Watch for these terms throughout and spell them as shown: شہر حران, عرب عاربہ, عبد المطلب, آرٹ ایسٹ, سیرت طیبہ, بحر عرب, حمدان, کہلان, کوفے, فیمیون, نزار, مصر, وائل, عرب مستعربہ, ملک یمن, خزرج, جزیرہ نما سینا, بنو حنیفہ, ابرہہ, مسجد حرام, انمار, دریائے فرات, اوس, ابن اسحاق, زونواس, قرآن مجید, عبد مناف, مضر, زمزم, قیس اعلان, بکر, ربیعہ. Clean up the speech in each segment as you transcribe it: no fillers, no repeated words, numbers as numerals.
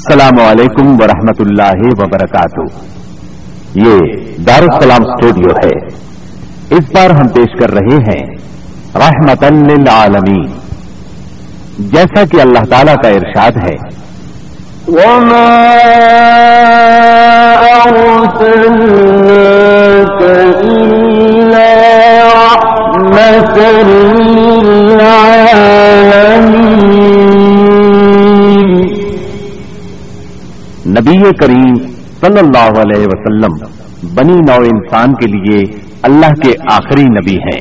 السلام علیکم ورحمۃ اللہ وبرکاتہ. یہ دار السلام اسٹوڈیو ہے. اس بار ہم پیش کر رہے ہیں رحمۃً للعالمین. جیسا کہ اللہ تعالیٰ کا ارشاد ہے نبی کریم صلی اللہ علیہ وسلم بنی نو انسان کے لیے اللہ کے آخری نبی ہیں,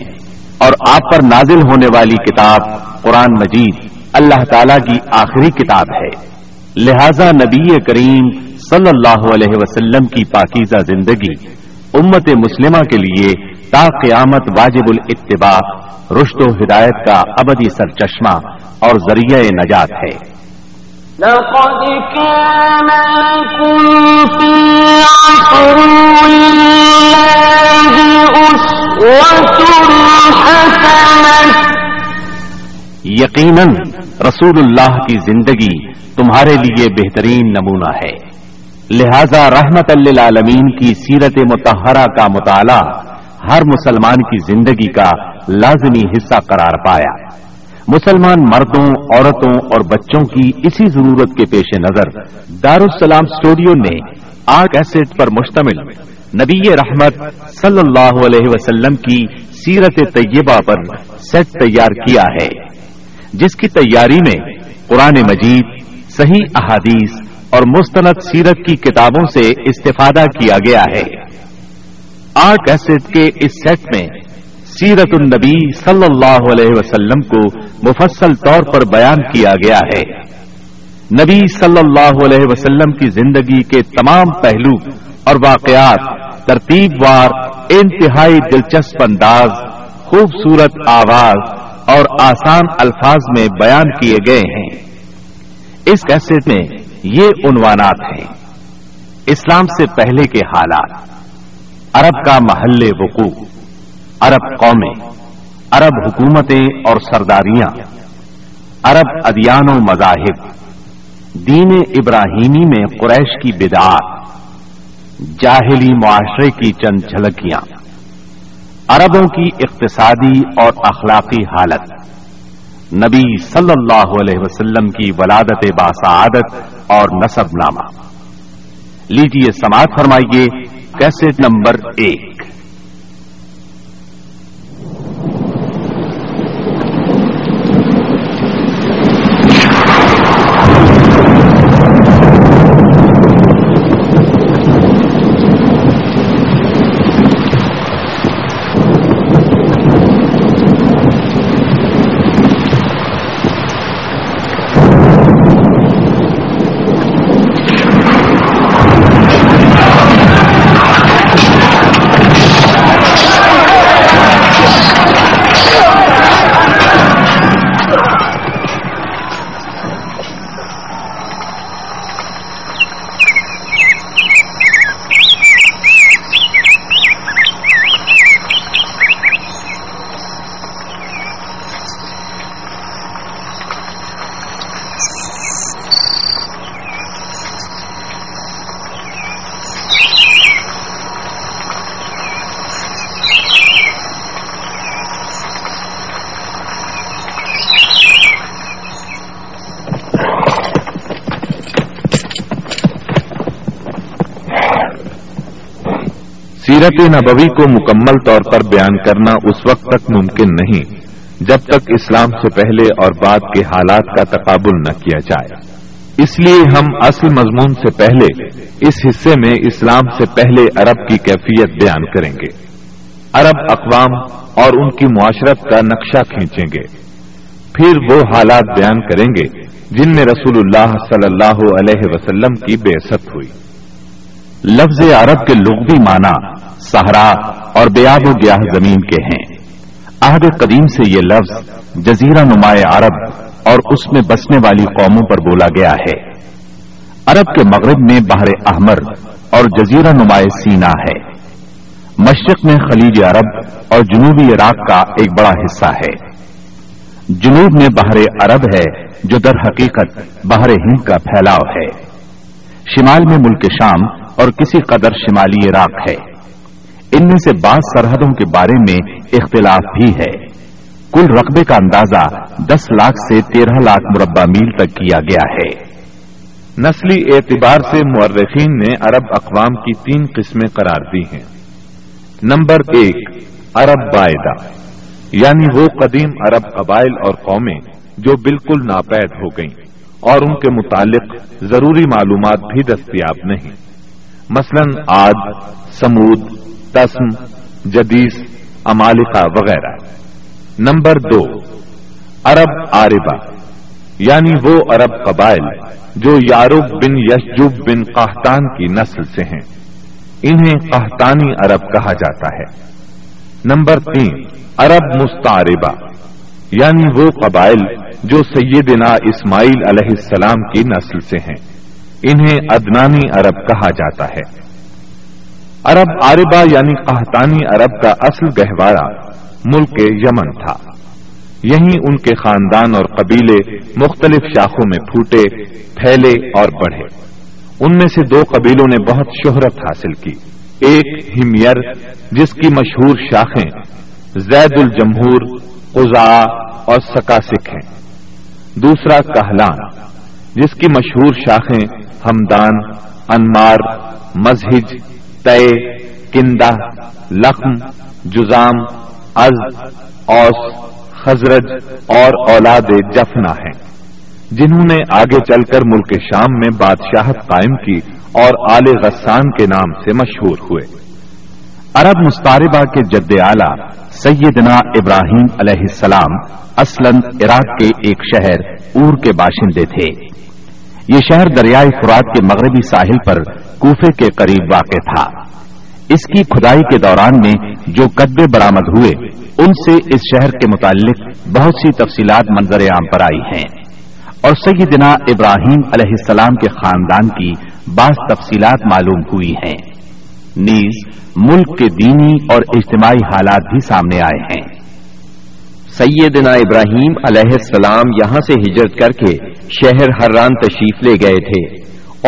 اور آپ پر نازل ہونے والی کتاب قرآن مجید اللہ تعالیٰ کی آخری کتاب ہے. لہذا نبی کریم صلی اللہ علیہ وسلم کی پاکیزہ زندگی امت مسلمہ کے لیے تا قیامت واجب الاتباع, رشد و ہدایت کا ابدی سرچشمہ اور ذریعہ نجات ہے. لقد كان لكم في رسول الله أسوة حسنة. یقیناً رسول اللہ کی زندگی تمہارے لیے بہترین نمونہ ہے. لہذا رحمت للعالمین کی سیرت مطہرہ کا مطالعہ ہر مسلمان کی زندگی کا لازمی حصہ قرار پایا. مسلمان مردوں, عورتوں اور بچوں کی اسی ضرورت کے پیش نظر دار السلام اسٹوڈیو نے آرٹ ایسٹ پر مشتمل نبی رحمت صلی اللہ علیہ وسلم کی سیرت طیبہ پر سیٹ تیار کیا ہے, جس کی تیاری میں قرآن مجید, صحیح احادیث اور مستند سیرت کی کتابوں سے استفادہ کیا گیا ہے. آرٹ ایسٹ کے اس سیٹ میں سیرت النبی صلی اللہ علیہ وسلم کو مفصل طور پر بیان کیا گیا ہے. نبی صلی اللہ علیہ وسلم کی زندگی کے تمام پہلو اور واقعات ترتیب وار انتہائی دلچسپ انداز, خوبصورت آواز اور آسان الفاظ میں بیان کیے گئے ہیں. اس کیسٹ میں یہ عنوانات ہیں: اسلام سے پہلے کے حالات, عرب کا محل وقوع, عرب قومیں, عرب حکومتیں اور سرداریاں, عرب ادیان و مذاہب, دین ابراہیمی میں قریش کی بدعات, جاہلی معاشرے کی چند جھلکیاں, عربوں کی اقتصادی اور اخلاقی حالت, نبی صلی اللہ علیہ وسلم کی ولادت باسعادت اور نسب نامہ. لیجیے سماعت فرمائیے کیسٹ نمبر 1. سیرت نبوی کو مکمل طور پر بیان کرنا اس وقت تک ممکن نہیں جب تک اسلام سے پہلے اور بعد کے حالات کا تقابل نہ کیا جائے. اس لیے ہم اصل مضمون سے پہلے اس حصے میں اسلام سے پہلے عرب کی کیفیت بیان کریں گے, عرب اقوام اور ان کی معاشرت کا نقشہ کھینچیں گے, پھر وہ حالات بیان کریں گے جن میں رسول اللہ صلی اللہ علیہ وسلم کی بعثت ہوئی. لفظ عرب کے لغوی معنی صحرا اور بیاب و گیاہ زمین کے ہیں. عہد قدیم سے یہ لفظ جزیرہ نما عرب اور اس میں بسنے والی قوموں پر بولا گیا ہے. عرب کے مغرب میں بحر احمر اور جزیرہ نما سینا ہے. مشرق میں خلیج عرب اور جنوبی عراق کا ایک بڑا حصہ ہے. جنوب میں بحر عرب ہے جو در حقیقت بحر ہند کا پھیلاؤ ہے, شمال میں ملک شام اور کسی قدر شمالی عراق ہے۔ ان میں سے بعض سرحدوں کے بارے میں اختلاف بھی ہے۔ کل رقبے کا اندازہ 10 لاکھ سے 13 لاکھ مربع میل تک کیا گیا ہے۔ نسلی اعتبار سے مورخین نے عرب اقوام کی 3 قسمیں قرار دی ہیں۔ نمبر 1، عرب بائدہ، یعنی وہ قدیم عرب قبائل اور قومیں جو بالکل ناپید ہو گئیں اور ان کے متعلق ضروری معلومات بھی دستیاب نہیں، مثلاً عاد، سمود، تسم، جدیس، امالقہ وغیرہ۔ نمبر 2، عرب عاربہ، یعنی وہ عرب قبائل جو یعروب بن یشجب بن قحطان کی نسل سے ہیں، انہیں قحطانی عرب کہا جاتا ہے۔ نمبر 3، عرب مستعربہ، یعنی وہ قبائل جو سیدنا اسماعیل علیہ السلام کی نسل سے ہیں، انہیں ادنانی عرب کہا جاتا ہے۔ عرب عاربہ یعنی قحطانی عرب کا اصل گہوارہ ملک یمن تھا، یہیں ان کے خاندان اور قبیلے مختلف شاخوں میں پھوٹے، پھیلے اور بڑھے۔ ان میں سے 2 قبیلوں نے بہت شہرت حاصل کی، ایک حمیر جس کی مشہور شاخیں زید الجمہور، قزاع اور سکاسک ہیں، دوسرا کہلان جس کی مشہور شاخیں حمدان، انمار، مزہج، طے، کندہ، لقم، جزام، عزد، اوس، خزرج اور اولاد جفنا ہیں، جنہوں نے آگے چل کر ملک شام میں بادشاہت قائم کی اور آل غسان کے نام سے مشہور ہوئے۔ عرب مستعربہ کے جد اعلیٰ سیدنا ابراہیم علیہ السلام اصلاً عراق کے ایک شہر اور کے باشندے تھے۔ یہ شہر دریائے فرات کے مغربی ساحل پر کوفے کے قریب واقع تھا۔ اس کی کھدائی کے دوران میں جو گڈے برآمد ہوئے ان سے اس شہر کے متعلق بہت سی تفصیلات منظر عام پر آئی ہیں، اور سیدنا ابراہیم علیہ السلام کے خاندان کی بعض تفصیلات معلوم ہوئی ہیں۔ نیز ملک کے دینی اور اجتماعی حالات بھی سامنے آئے ہیں۔ سیدنا ابراہیم علیہ السلام یہاں سے ہجرت کر کے شہر حران تشریف لے گئے تھے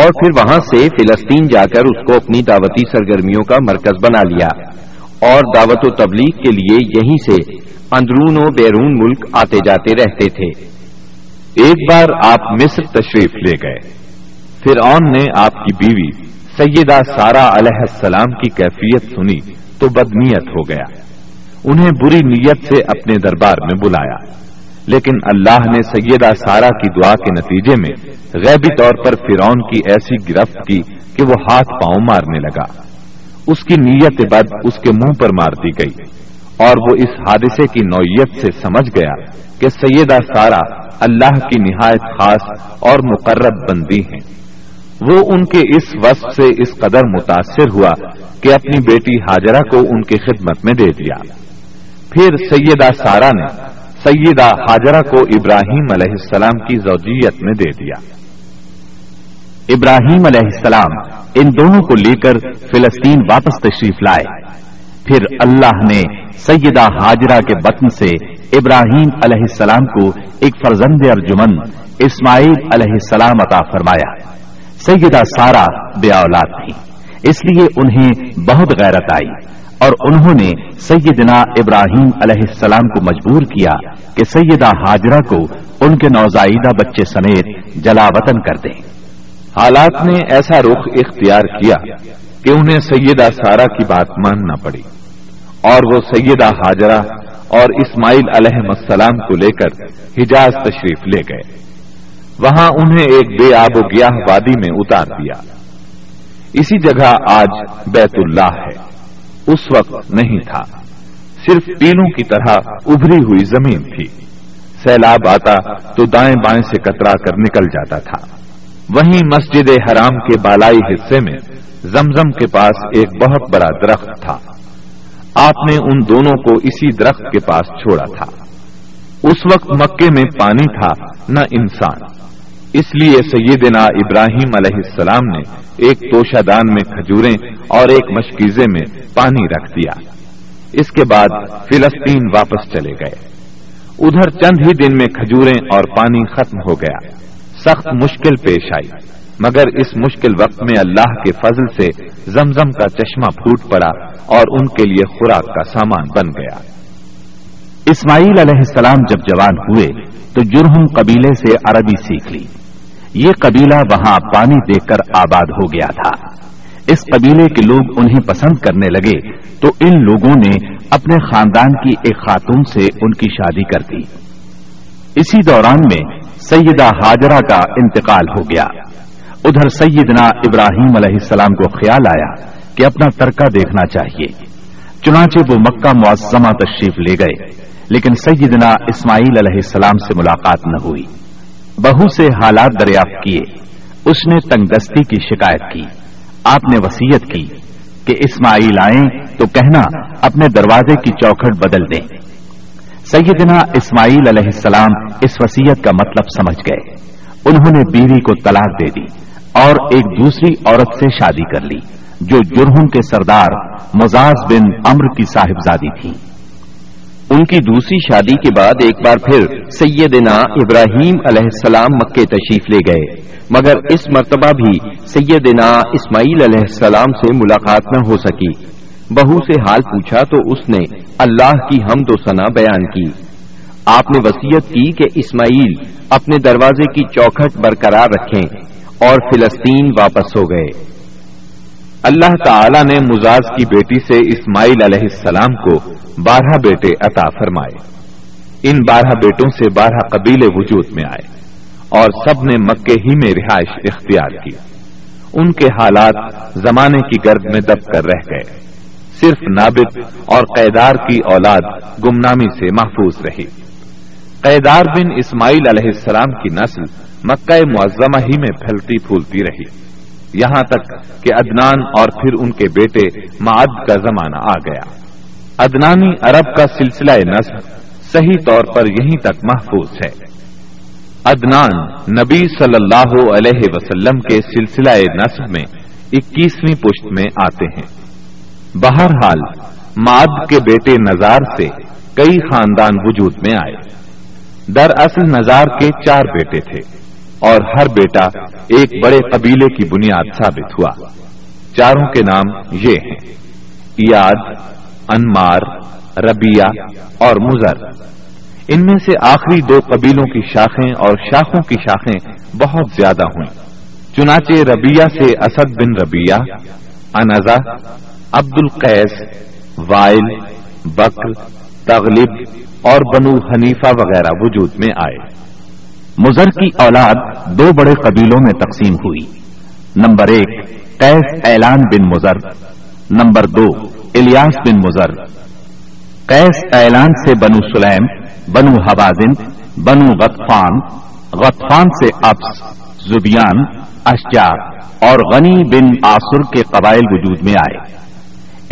اور پھر وہاں سے فلسطین جا کر اس کو اپنی دعوتی سرگرمیوں کا مرکز بنا لیا اور دعوت و تبلیغ کے لیے یہیں سے اندرون و بیرون ملک آتے جاتے رہتے تھے۔ ایک بار آپ مصر تشریف لے گئے۔ فرعون نے آپ کی بیوی سیدہ سارہ علیہ السلام کی کیفیت سنی تو بدنیت ہو گیا، انہیں بری نیت سے اپنے دربار میں بلایا، لیکن اللہ نے سیدہ سارہ کی دعا کے نتیجے میں غیبی طور پر فرعون کی ایسی گرفت کی کہ وہ ہاتھ پاؤں مارنے لگا۔ اس کی نیت بد اس کے منہ پر مار دی گئی اور وہ اس حادثے کی نوعیت سے سمجھ گیا کہ سیدہ سارہ اللہ کی نہایت خاص اور مقرب بندی ہیں۔ وہ ان کے اس وصف سے اس قدر متاثر ہوا کہ اپنی بیٹی ہاجرہ کو ان کی خدمت میں دے دیا۔ پھر سیدہ سارہ نے سیدہ ہاجرہ کو ابراہیم علیہ السلام کی زوجیت میں دے دیا۔ ابراہیم علیہ السلام ان دونوں کو لے کر فلسطین واپس تشریف لائے۔ پھر اللہ نے سیدہ ہاجرہ کے بطن سے ابراہیم علیہ السلام کو ایک فرزند ارجمند اسماعیل علیہ السلام عطا فرمایا۔ سیدہ سارہ بے اولاد تھی، اس لیے انہیں بہت غیرت آئی اور انہوں نے سیدنا ابراہیم علیہ السلام کو مجبور کیا کہ سیدہ ہاجرہ کو ان کے نوزائیدہ بچے سمیت جلا وطن کر دیں۔ حالات نے ایسا رخ اختیار کیا کہ انہیں سیدہ سارہ کی بات ماننا پڑی اور وہ سیدہ ہاجرہ اور اسماعیل علیہ السلام کو لے کر حجاز تشریف لے گئے۔ وہاں انہیں ایک بے آب و گیاہ وادی میں اتار دیا۔ اسی جگہ آج بیت اللہ ہے، اس وقت نہیں تھا، صرف ٹیلوں کی طرح ابھری ہوئی زمین تھی، سیلاب آتا تو دائیں بائیں سے کترا کر نکل جاتا تھا۔ وہیں مسجد حرام کے بالائی حصے میں زمزم کے پاس ایک بہت بڑا درخت تھا، آپ نے ان دونوں کو اسی درخت کے پاس چھوڑا تھا۔ اس وقت مکے میں پانی تھا نہ انسان، اس لیے سیدنا ابراہیم علیہ السلام نے ایک توشہ دان میں کھجوریں اور ایک مشکیزے میں پانی رکھ دیا۔ اس کے بعد فلسطین واپس چلے گئے۔ ادھر چند ہی دن میں کھجوریں اور پانی ختم ہو گیا، سخت مشکل پیش آئی، مگر اس مشکل وقت میں اللہ کے فضل سے زمزم کا چشمہ پھوٹ پڑا اور ان کے لیے خوراک کا سامان بن گیا۔ اسماعیل علیہ السلام جب جوان ہوئے تو جرہم قبیلے سے عربی سیکھ لی۔ یہ قبیلہ وہاں پانی دیکھ کر آباد ہو گیا تھا۔ اس قبیلے کے لوگ انہیں پسند کرنے لگے تو ان لوگوں نے اپنے خاندان کی ایک خاتون سے ان کی شادی کر دی۔ اسی دوران میں سیدہ ہاجرہ کا انتقال ہو گیا۔ ادھر سیدنا ابراہیم علیہ السلام کو خیال آیا کہ اپنا ترکہ دیکھنا چاہیے، چنانچہ وہ مکہ معظمہ تشریف لے گئے، لیکن سیدنا اسماعیل علیہ السلام سے ملاقات نہ ہوئی۔ بہو سے حالات دریافت کیے، اس نے تنگ دستی کی شکایت کی۔ آپ نے وصیت کی کہ اسماعیل آئیں تو کہنا اپنے دروازے کی چوکھٹ بدل دیں۔ سیدنا اسماعیل علیہ السلام اس وصیت کا مطلب سمجھ گئے۔ انہوں نے بیوی کو طلاق دے دی اور ایک دوسری عورت سے شادی کر لی جو جرہم کے سردار مزاز بن عمرو کی صاحبزادی تھی۔ ان کی دوسری شادی کے بعد ایک بار پھر سیدنا ابراہیم علیہ السلام مکہ تشریف لے گئے، مگر اس مرتبہ بھی سیدنا اسماعیل علیہ السلام سے ملاقات نہ ہو سکی۔ بہو سے حال پوچھا تو اس نے اللہ کی حمد و ثنا بیان کی۔ آپ نے وصیت کی کہ اسماعیل اپنے دروازے کی چوکھٹ برقرار رکھیں، اور فلسطین واپس ہو گئے۔ اللہ تعالی نے مزاز کی بیٹی سے اسماعیل علیہ السلام کو 12 بیٹے عطا فرمائے۔ ان 12 بیٹوں سے 12 قبیلے وجود میں آئے اور سب نے مکے ہی میں رہائش اختیار کی۔ ان کے حالات زمانے کی گرد میں دب کر رہ گئے۔ صرف نابت اور قیدار کی اولاد گمنامی سے محفوظ رہی۔ قیدار بن اسماعیل علیہ السلام کی نسل مکہ معظمہ ہی میں پھیلتی پھولتی رہی، یہاں تک کہ ادنان اور پھر ان کے بیٹے معد کا زمانہ آ گیا۔ ادنانی عرب کا سلسلہ نسب صحیح طور پر یہیں تک محفوظ ہے۔ ادنان نبی صلی اللہ علیہ وسلم کے سلسلہ نسب میں 21ویں پشت میں آتے ہیں۔ بہرحال معد کے بیٹے نزار سے کئی خاندان وجود میں آئے۔ دراصل نزار کے 4 بیٹے تھے اور ہر بیٹا ایک بڑے قبیلے کی بنیاد ثابت ہوا۔ 4 کے نام یہ ہیں: ایاد، انمار، ربیعہ اور مضر۔ ان میں سے آخری 2 قبیلوں کی شاخیں اور شاخوں کی شاخیں بہت زیادہ ہوئیں، چنانچہ ربیعہ سے اسد بن ربیعہ، انزا، عبد القیس، وائل، بکر، تغلب اور بنو حنیفہ وغیرہ وجود میں آئے۔ مضر کی اولاد 2 بڑے قبیلوں میں تقسیم ہوئی۔ نمبر 1 قیس اعلان بن مضر، نمبر 2 الیاس بن مضر۔ قیس اعلان سے بنو سلیم، بنو حوازن، بنو غطفان، غطفان سے ابس، زبیان، اشجار اور غنی بن آسر کے قبائل وجود میں آئے۔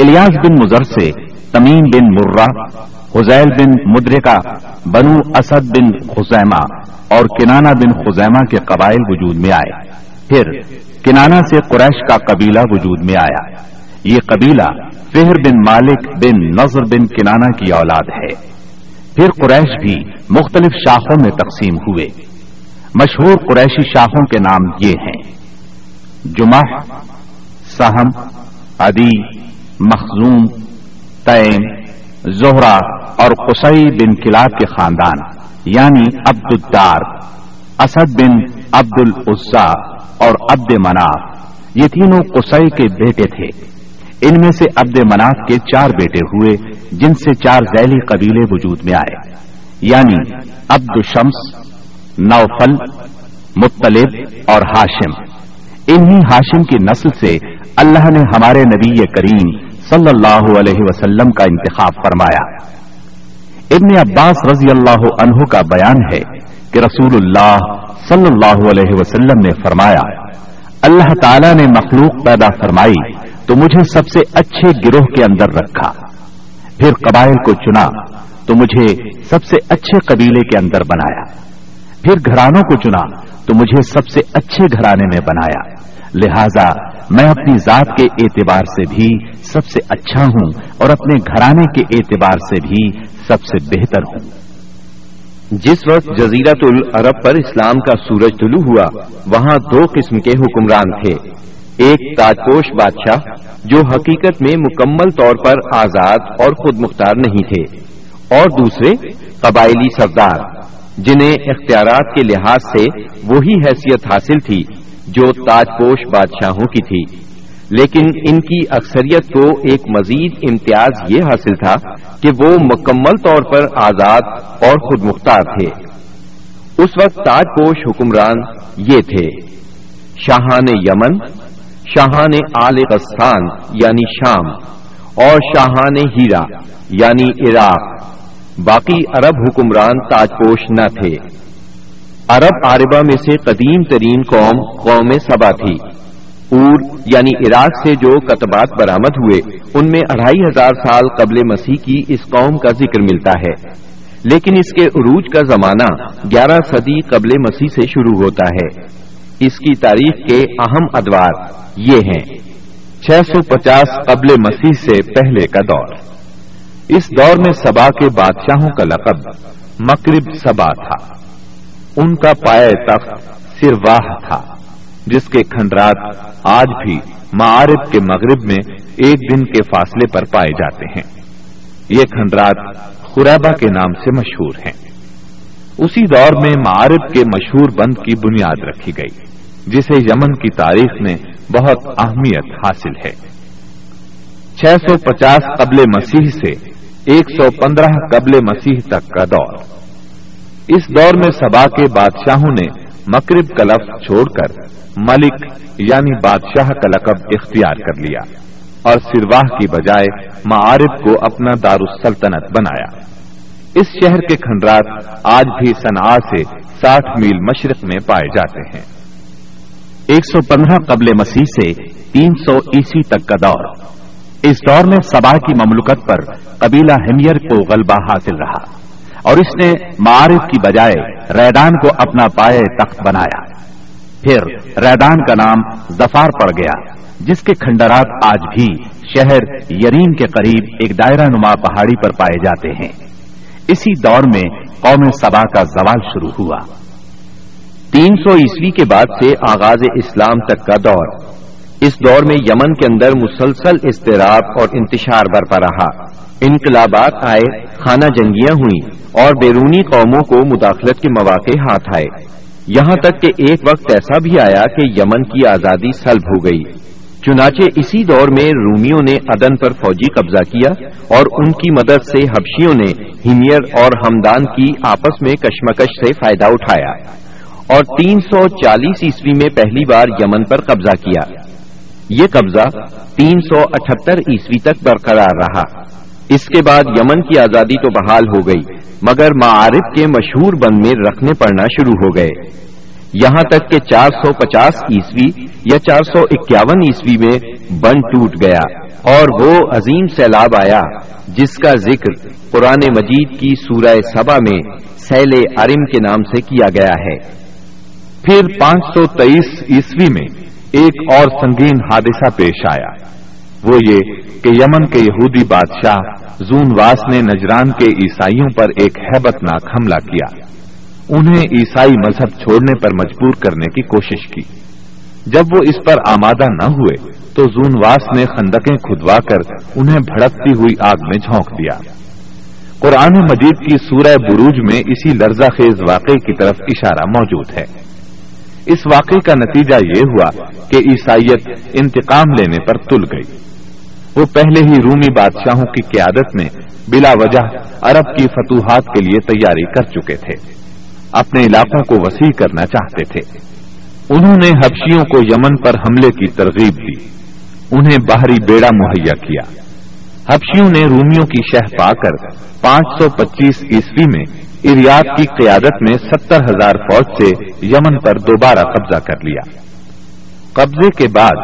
الیاس بن مضر سے تمیم بن مرہ، حزیل بن مدرکہ، بنو اسد بن خزیمہ اور کنانہ بن خزیمہ کے قبائل وجود میں آئے۔ پھر کنانہ سے قریش کا قبیلہ وجود میں آیا۔ یہ قبیلہ فہر بن مالک بن نظر بن کنانہ کی اولاد ہے۔ پھر قریش بھی مختلف شاخوں میں تقسیم ہوئے۔ مشہور قریشی شاخوں کے نام یہ ہیں: جمح، سہم، عدی، مخزوم، تیم، زہرہ اور قصی بن کلاب کے خاندان، یعنی عبد الدار، اسد بن عبد العزا اور عبد مناف۔ یہ تینوں قصی کے بیٹے تھے۔ ان میں سے عبد مناف کے 4 بیٹے ہوئے، جن سے 4 ذیلی قبیلے وجود میں آئے، یعنی عبد الشمس، نوفل، مطلب اور ہاشم۔ انہی ہاشم کی نسل سے اللہ نے ہمارے نبی کریم صلی اللہ علیہ وسلم کا انتخاب فرمایا۔ ابن عباس رضی اللہ عنہ کا بیان ہے کہ رسول اللہ صلی اللہ علیہ وسلم نے فرمایا: اللہ تعالی نے مخلوق پیدا فرمائی تو مجھے سب سے اچھے گروہ کے اندر رکھا، پھر قبائل کو چنا تو مجھے سب سے اچھے قبیلے کے اندر بنایا، پھر گھرانوں کو چنا تو مجھے سب سے اچھے گھرانے میں بنایا۔ لہذا میں اپنی ذات کے اعتبار سے بھی سب سے اچھا ہوں اور اپنے گھرانے کے اعتبار سے بھی سب سے بہتر ہوں۔ جس وقت جزیرۃ العرب پر اسلام کا سورج طلوع ہوا وہاں دو قسم کے حکمران تھے، ایک تاجپوش بادشاہ جو حقیقت میں مکمل طور پر آزاد اور خود مختار نہیں تھے، اور دوسرے قبائلی سردار جنہیں اختیارات کے لحاظ سے وہی حیثیت حاصل تھی جو تاجپوش بادشاہوں کی تھی، لیکن ان کی اکثریت کو ایک مزید امتیاز یہ حاصل تھا کہ وہ مکمل طور پر آزاد اور خود مختار تھے۔ اس وقت تاج پوش حکمران یہ تھے، شاہان یمن، شاہان آل غسان یعنی شام، اور شاہان ہیرا یعنی عراق۔ باقی عرب حکمران تاج پوش نہ تھے۔ عرب عاربہ میں سے قدیم ترین قوم قوم سبا تھی۔ اور یعنی عراق سے جو کتبات برآمد ہوئے ان میں 2500 سال قبل مسیح کی اس قوم کا ذکر ملتا ہے، لیکن اس کے عروج کا زمانہ 11 صدی قبل مسیح سے شروع ہوتا ہے۔ اس کی تاریخ کے اہم ادوار یہ ہیں: 650 قبل مسیح سے پہلے کا دور۔ اس دور میں سبا کے بادشاہوں کا لقب مقرب سبا تھا۔ ان کا پائے تخت سرواہ تھا، جس کے کھنڈرات آج بھی معارب کے مغرب میں 1 دن کے فاصلے پر پائے جاتے ہیں۔ یہ کھنڈرات خرابہ کے نام سے مشہور ہیں۔ اسی دور میں معارب کے مشہور بند کی بنیاد رکھی گئی، جسے یمن کی تاریخ میں بہت اہمیت حاصل ہے۔ 650 قبل مسیح سے 115 قبل مسیح تک کا دور۔ اس دور میں سبا کے بادشاہوں نے مغرب کا لفظ چھوڑ کر ملک یعنی بادشاہ کا لقب اختیار کر لیا اور سرواہ کی بجائے معارب کو اپنا دارالسلطنت بنایا۔ اس شہر کے کھنڈرات آج بھی صنعاء سے 60 میل مشرق میں پائے جاتے ہیں۔ 115 قبل مسیح سے 300 عیسوی تک کا دور۔ اس دور میں سبا کی مملکت پر قبیلہ حمیر کو غلبہ حاصل رہا اور اس نے معارف کی بجائے ریدان کو اپنا پائے تخت بنایا۔ پھر ریدان کا نام ظفار پڑ گیا، جس کے کھنڈرات آج بھی شہر یرین کے قریب ایک دائرہ نما پہاڑی پر پائے جاتے ہیں۔ اسی دور میں قوم سبا کا زوال شروع ہوا۔ 300 عیسوی کے بعد سے آغاز اسلام تک کا دور۔ اس دور میں یمن کے اندر مسلسل اضطراب اور انتشار برپا رہا، انقلابات آئے، خانہ جنگیاں ہوئیں اور بیرونی قوموں کو مداخلت کے مواقع ہاتھ آئے، یہاں تک کہ ایک وقت ایسا بھی آیا کہ یمن کی آزادی سلب ہو گئی۔ چنانچہ اسی دور میں رومیوں نے عدن پر فوجی قبضہ کیا اور ان کی مدد سے حبشیوں نے حمیر اور حمدان کی آپس میں کشمکش سے فائدہ اٹھایا اور 340 عیسوی میں پہلی بار یمن پر قبضہ کیا۔ یہ قبضہ 378 عیسوی تک برقرار رہا۔ اس کے بعد یمن کی آزادی تو بحال ہو گئی، مگر معارف کے مشہور بند میں رکھنے پڑنا شروع ہو گئے، یہاں تک کہ 450 عیسوی یا 451 عیسوی میں بند ٹوٹ گیا اور وہ عظیم سیلاب آیا جس کا ذکر قرآن مجید کی سورہ سبا میں سیل ارم کے نام سے کیا گیا ہے۔ پھر 523 عیسوی میں ایک اور سنگین حادثہ پیش آیا، وہ یہ کہ یمن کے یہودی بادشاہ زونواس نے نجران کے عیسائیوں پر ایک ہیبت ناک حملہ کیا، انہیں عیسائی مذہب چھوڑنے پر مجبور کرنے کی کوشش کی۔ جب وہ اس پر آمادہ نہ ہوئے تو زونواس نے خندقیں کھدوا کر انہیں بھڑکتی ہوئی آگ میں جھونک دیا۔ قرآن مجید کی سورہ بروج میں اسی لرزہ خیز واقعے کی طرف اشارہ موجود ہے۔ اس واقعے کا نتیجہ یہ ہوا کہ عیسائیت انتقام لینے پر تل گئی۔ وہ پہلے ہی رومی بادشاہوں کی قیادت میں بلا وجہ عرب کی فتوحات کے لیے تیاری کر چکے تھے، اپنے علاقوں کو وسیع کرنا چاہتے تھے۔ انہوں نے حبشیوں کو یمن پر حملے کی ترغیب دی، انہیں باہری بیڑا مہیا کیا۔ حبشیوں نے رومیوں کی شہ پا کر 525 عیسوی میں اریات کی قیادت میں 70,000 فوج سے یمن پر دوبارہ قبضہ کر لیا۔ قبضے کے بعد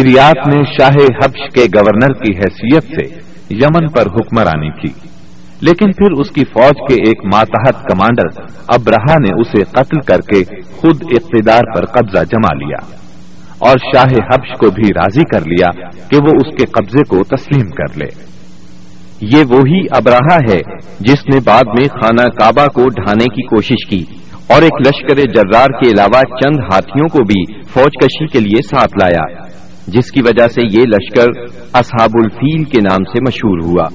اریات نے شاہ حبش کے گورنر کی حیثیت سے یمن پر حکمرانی کی، لیکن پھر اس کی فوج کے ایک ماتحت کمانڈر ابرہہ نے اسے قتل کر کے خود اقتدار پر قبضہ جما لیا اور شاہ حبش کو بھی راضی کر لیا کہ وہ اس کے قبضے کو تسلیم کر لے۔ یہ وہی ابراہہ ہے جس نے بعد میں خانہ کعبہ کو ڈھانے کی کوشش کی اور ایک لشکر جرار کے علاوہ چند ہاتھیوں کو بھی فوج کشی کے لیے ساتھ لایا، جس کی وجہ سے یہ لشکر اصحاب الفیل کے نام سے مشہور ہوا۔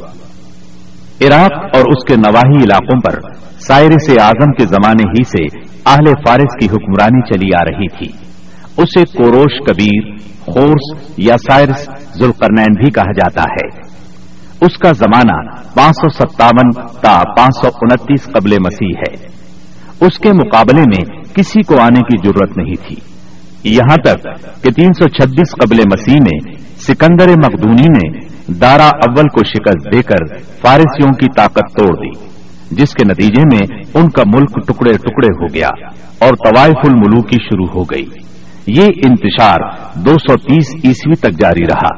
عراق اور اس کے نواحی علاقوں پر سائرس اعظم کے زمانے ہی سے اہل فارس کی حکمرانی چلی آ رہی تھی۔ اسے کوروش کبیر، خورس یا سائرس ذوالقرنین بھی کہا جاتا ہے۔ اس کا زمانہ 557 تا 529 قبل مسیح ہے۔ اس کے مقابلے میں کسی کو آنے کی جرت نہیں تھی، یہاں تک کہ 336 قبل مسیح میں سکندر مقدونی نے دارا اول کو شکست دے کر فارسیوں کی طاقت توڑ دی، جس کے نتیجے میں ان کا ملک ٹکڑے ٹکڑے ہو گیا اور طوائف الملوکی شروع ہو گئی۔ یہ انتشار 230 عیسوی تک جاری رہا۔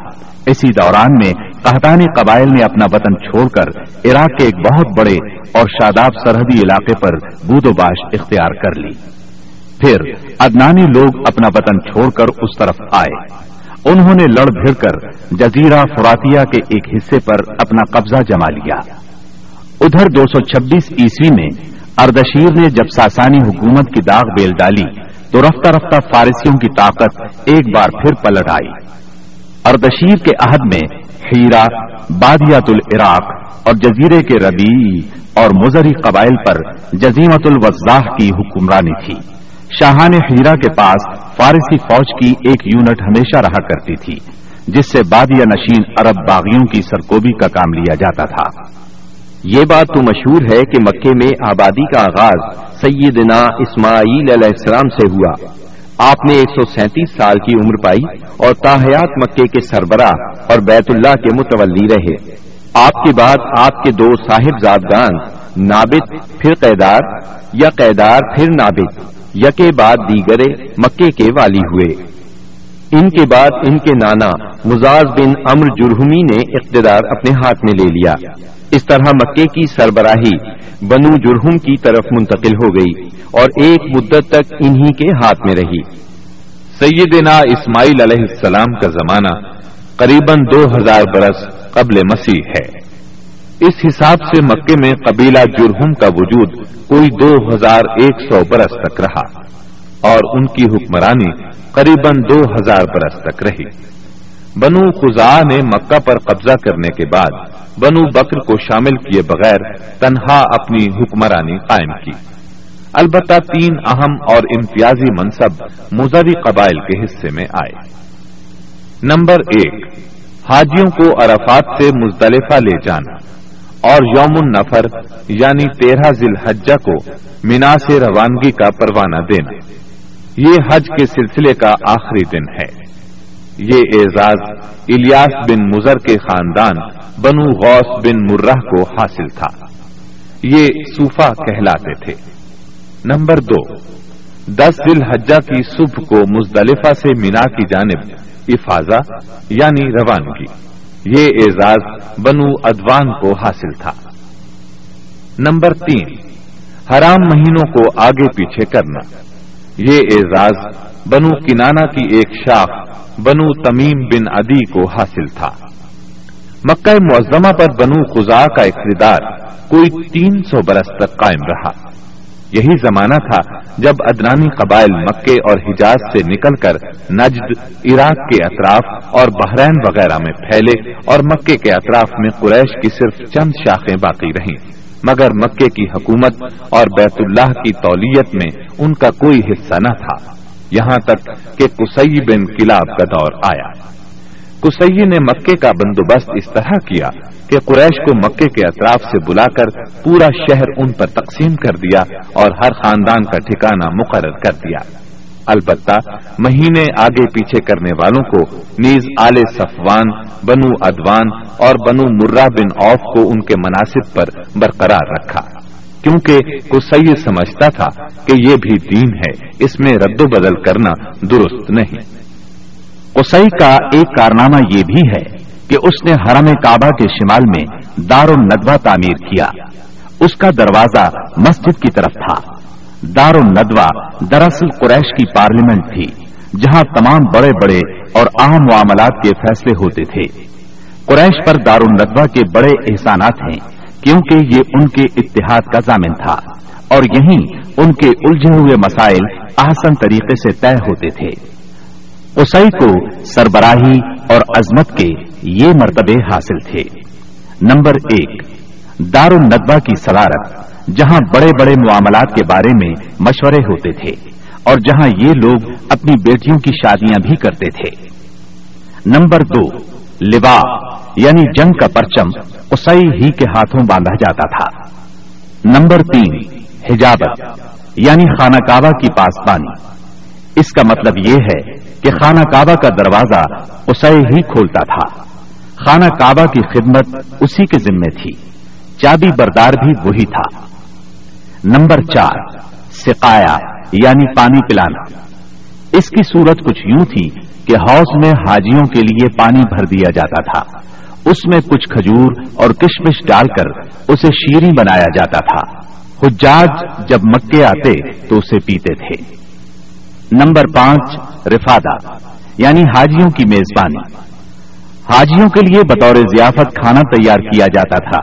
اسی دوران میں قحطانی قبائل نے اپنا وطن چھوڑ کر عراق کے ایک بہت بڑے اور شاداب سرحدی علاقے پر بود و باش اختیار کر لی۔ پھر ادنانی لوگ اپنا وطن چھوڑ کر اس طرف آئے۔ انہوں نے لڑ بھڑ کر جزیرہ فراتیہ کے ایک حصے پر اپنا قبضہ جما لیا۔ ادھر 226 عیسوی میں اردشیر نے جب ساسانی حکومت کی داغ بیل ڈالی تو رفتہ رفتہ فارسیوں کی طاقت ایک بار پھر پلٹ آئی۔ اردشیر کے عہد میں حیرہ، بادیات العراق اور جزیرے کے ربیع اور مضری قبائل پر جزیمت الوضاح کی حکمرانی تھی۔ شاہان حیرہ کے پاس فارسی فوج کی ایک یونٹ ہمیشہ رہا کرتی تھی، جس سے بادیہ نشین عرب باغیوں کی سرکوبی کا کام لیا جاتا تھا۔ یہ بات تو مشہور ہے کہ مکے میں آبادی کا آغاز سیدنا اسماعیل علیہ السلام سے ہوا۔ آپ نے 137 سال کی عمر پائی اور تاحیات مکے کے سربراہ اور بیت اللہ کے متولی رہے۔ آپ کے بعد آپ کے دو صاحبزادگان نابت پھر قیدار یا قیدار پھر نابت یکے بعد دیگرے مکے کے والی ہوئے۔ ان کے بعد ان کے نانا مزاز بن عمر جرہمی نے اقتدار اپنے ہاتھ میں لے لیا۔ اس طرح مکے کی سربراہی بنو جرہم کی طرف منتقل ہو گئی اور ایک مدت تک انہی کے ہاتھ میں رہی۔ سیدنا اسماعیل علیہ السلام کا زمانہ قریباً 2000 برس قبل مسیح ہے۔ اس حساب سے مکے میں قبیلہ جرہم کا وجود کوئی 2100 برس تک رہا اور ان کی حکمرانی قریباً 2000 برس تک رہی۔ بنو خزاعہ نے مکہ پر قبضہ کرنے کے بعد بنو بکر کو شامل کیے بغیر تنہا اپنی حکمرانی قائم کی۔ البتہ 3 اہم اور امتیازی منصب مضری قبائل کے حصے میں آئے۔ نمبر 1، حاجیوں کو عرفات سے مزدلفہ لے جانا اور یوم النفر یعنی 13 ذی الحجہ کو منا سے روانگی کا پروانہ دینا۔ یہ حج کے سلسلے کا آخری دن ہے۔ یہ اعزاز الیاس بن مضر کے خاندان بنو غوث بن مرہ کو حاصل تھا۔ یہ صوفہ کہلاتے تھے۔ نمبر 2، 10 ذی الحجہ کی صبح کو مزدلفہ سے منا کی جانب افاظہ یعنی روانگی۔ یہ اعزاز بنو ادوان کو حاصل تھا۔ نمبر 3، حرام مہینوں کو آگے پیچھے کرنا۔ یہ اعزاز بنو کنانہ کی ایک شاخ بنو تمیم بن عدی کو حاصل تھا۔ مکہ معظمہ پر بنو خزاعہ کا اقتدار کوئی 300 برس تک قائم رہا۔ یہی زمانہ تھا جب ادنانی قبائل مکے اور حجاز سے نکل کر نجد، عراق کے اطراف اور بحرین وغیرہ میں پھیلے اور مکے کے اطراف میں قریش کی صرف چند شاخیں باقی رہیں، مگر مکے کی حکومت اور بیت اللہ کی تولیت میں ان کا کوئی حصہ نہ تھا، یہاں تک کہ قصی بن کلاب کا دور آیا۔ قصی نے مکے کا بندوبست اس طرح کیا کہ قریش کو مکے کے اطراف سے بلا کر پورا شہر ان پر تقسیم کر دیا اور ہر خاندان کا ٹھکانہ مقرر کر دیا۔ البتہ مہینے آگے پیچھے کرنے والوں کو نیز آل صفوان، بنو ادوان اور بنو مرہ بن عوف کو ان کے مناصب پر برقرار رکھا، کیونکہ قصی سمجھتا تھا کہ یہ بھی دین ہے، اس میں رد و بدل کرنا درست نہیں۔ قصی کا ایک کارنامہ یہ بھی ہے کہ اس نے حرم کعبہ کے شمال میں دار الندوہ تعمیر کیا۔ اس کا دروازہ مسجد کی طرف تھا۔ دار الندوہ دراصل قریش کی پارلیمنٹ تھی، جہاں تمام بڑے بڑے اور اہم معاملات کے فیصلے ہوتے تھے۔ قریش پر دار الندوہ کے بڑے احسانات ہیں کیونکہ یہ ان کے اتحاد کا ضامن تھا اور یہیں ان کے الجھے ہوئے مسائل احسن طریقے سے طے ہوتے تھے۔ قصی کو سربراہی اور عظمت کے یہ مرتبے حاصل تھے۔ نمبر 1، دار الندوہ کی صدارت، جہاں بڑے بڑے معاملات کے بارے میں مشورے ہوتے تھے اور جہاں یہ لوگ اپنی بیٹیوں کی شادیاں بھی کرتے تھے۔ نمبر 2، لبا یعنی جنگ کا پرچم قصی ہی کے ہاتھوں باندھا جاتا تھا۔ نمبر 3، حجابت یعنی خانہ کعبہ کی پاسبانی، اس کا مطلب یہ ہے کہ خانہ کعبہ کا دروازہ قصی ہی کھولتا تھا، خانہ کعبہ کی خدمت اسی کے ذمے تھی، چابی بردار بھی وہی تھا۔ نمبر 4، سقایا یعنی پانی پلانا، اس کی صورت کچھ یوں تھی کہ حوض میں حاجیوں کے لیے پانی بھر دیا جاتا تھا، اس میں کچھ کھجور اور کشمش ڈال کر اسے شیریں بنایا جاتا تھا، حجاج جب مکے آتے تو اسے پیتے تھے۔ نمبر 5، رفادہ یعنی حاجیوں کی میزبانی، حاجیوں کے لیے بطور ضیافت کھانا تیار کیا جاتا تھا،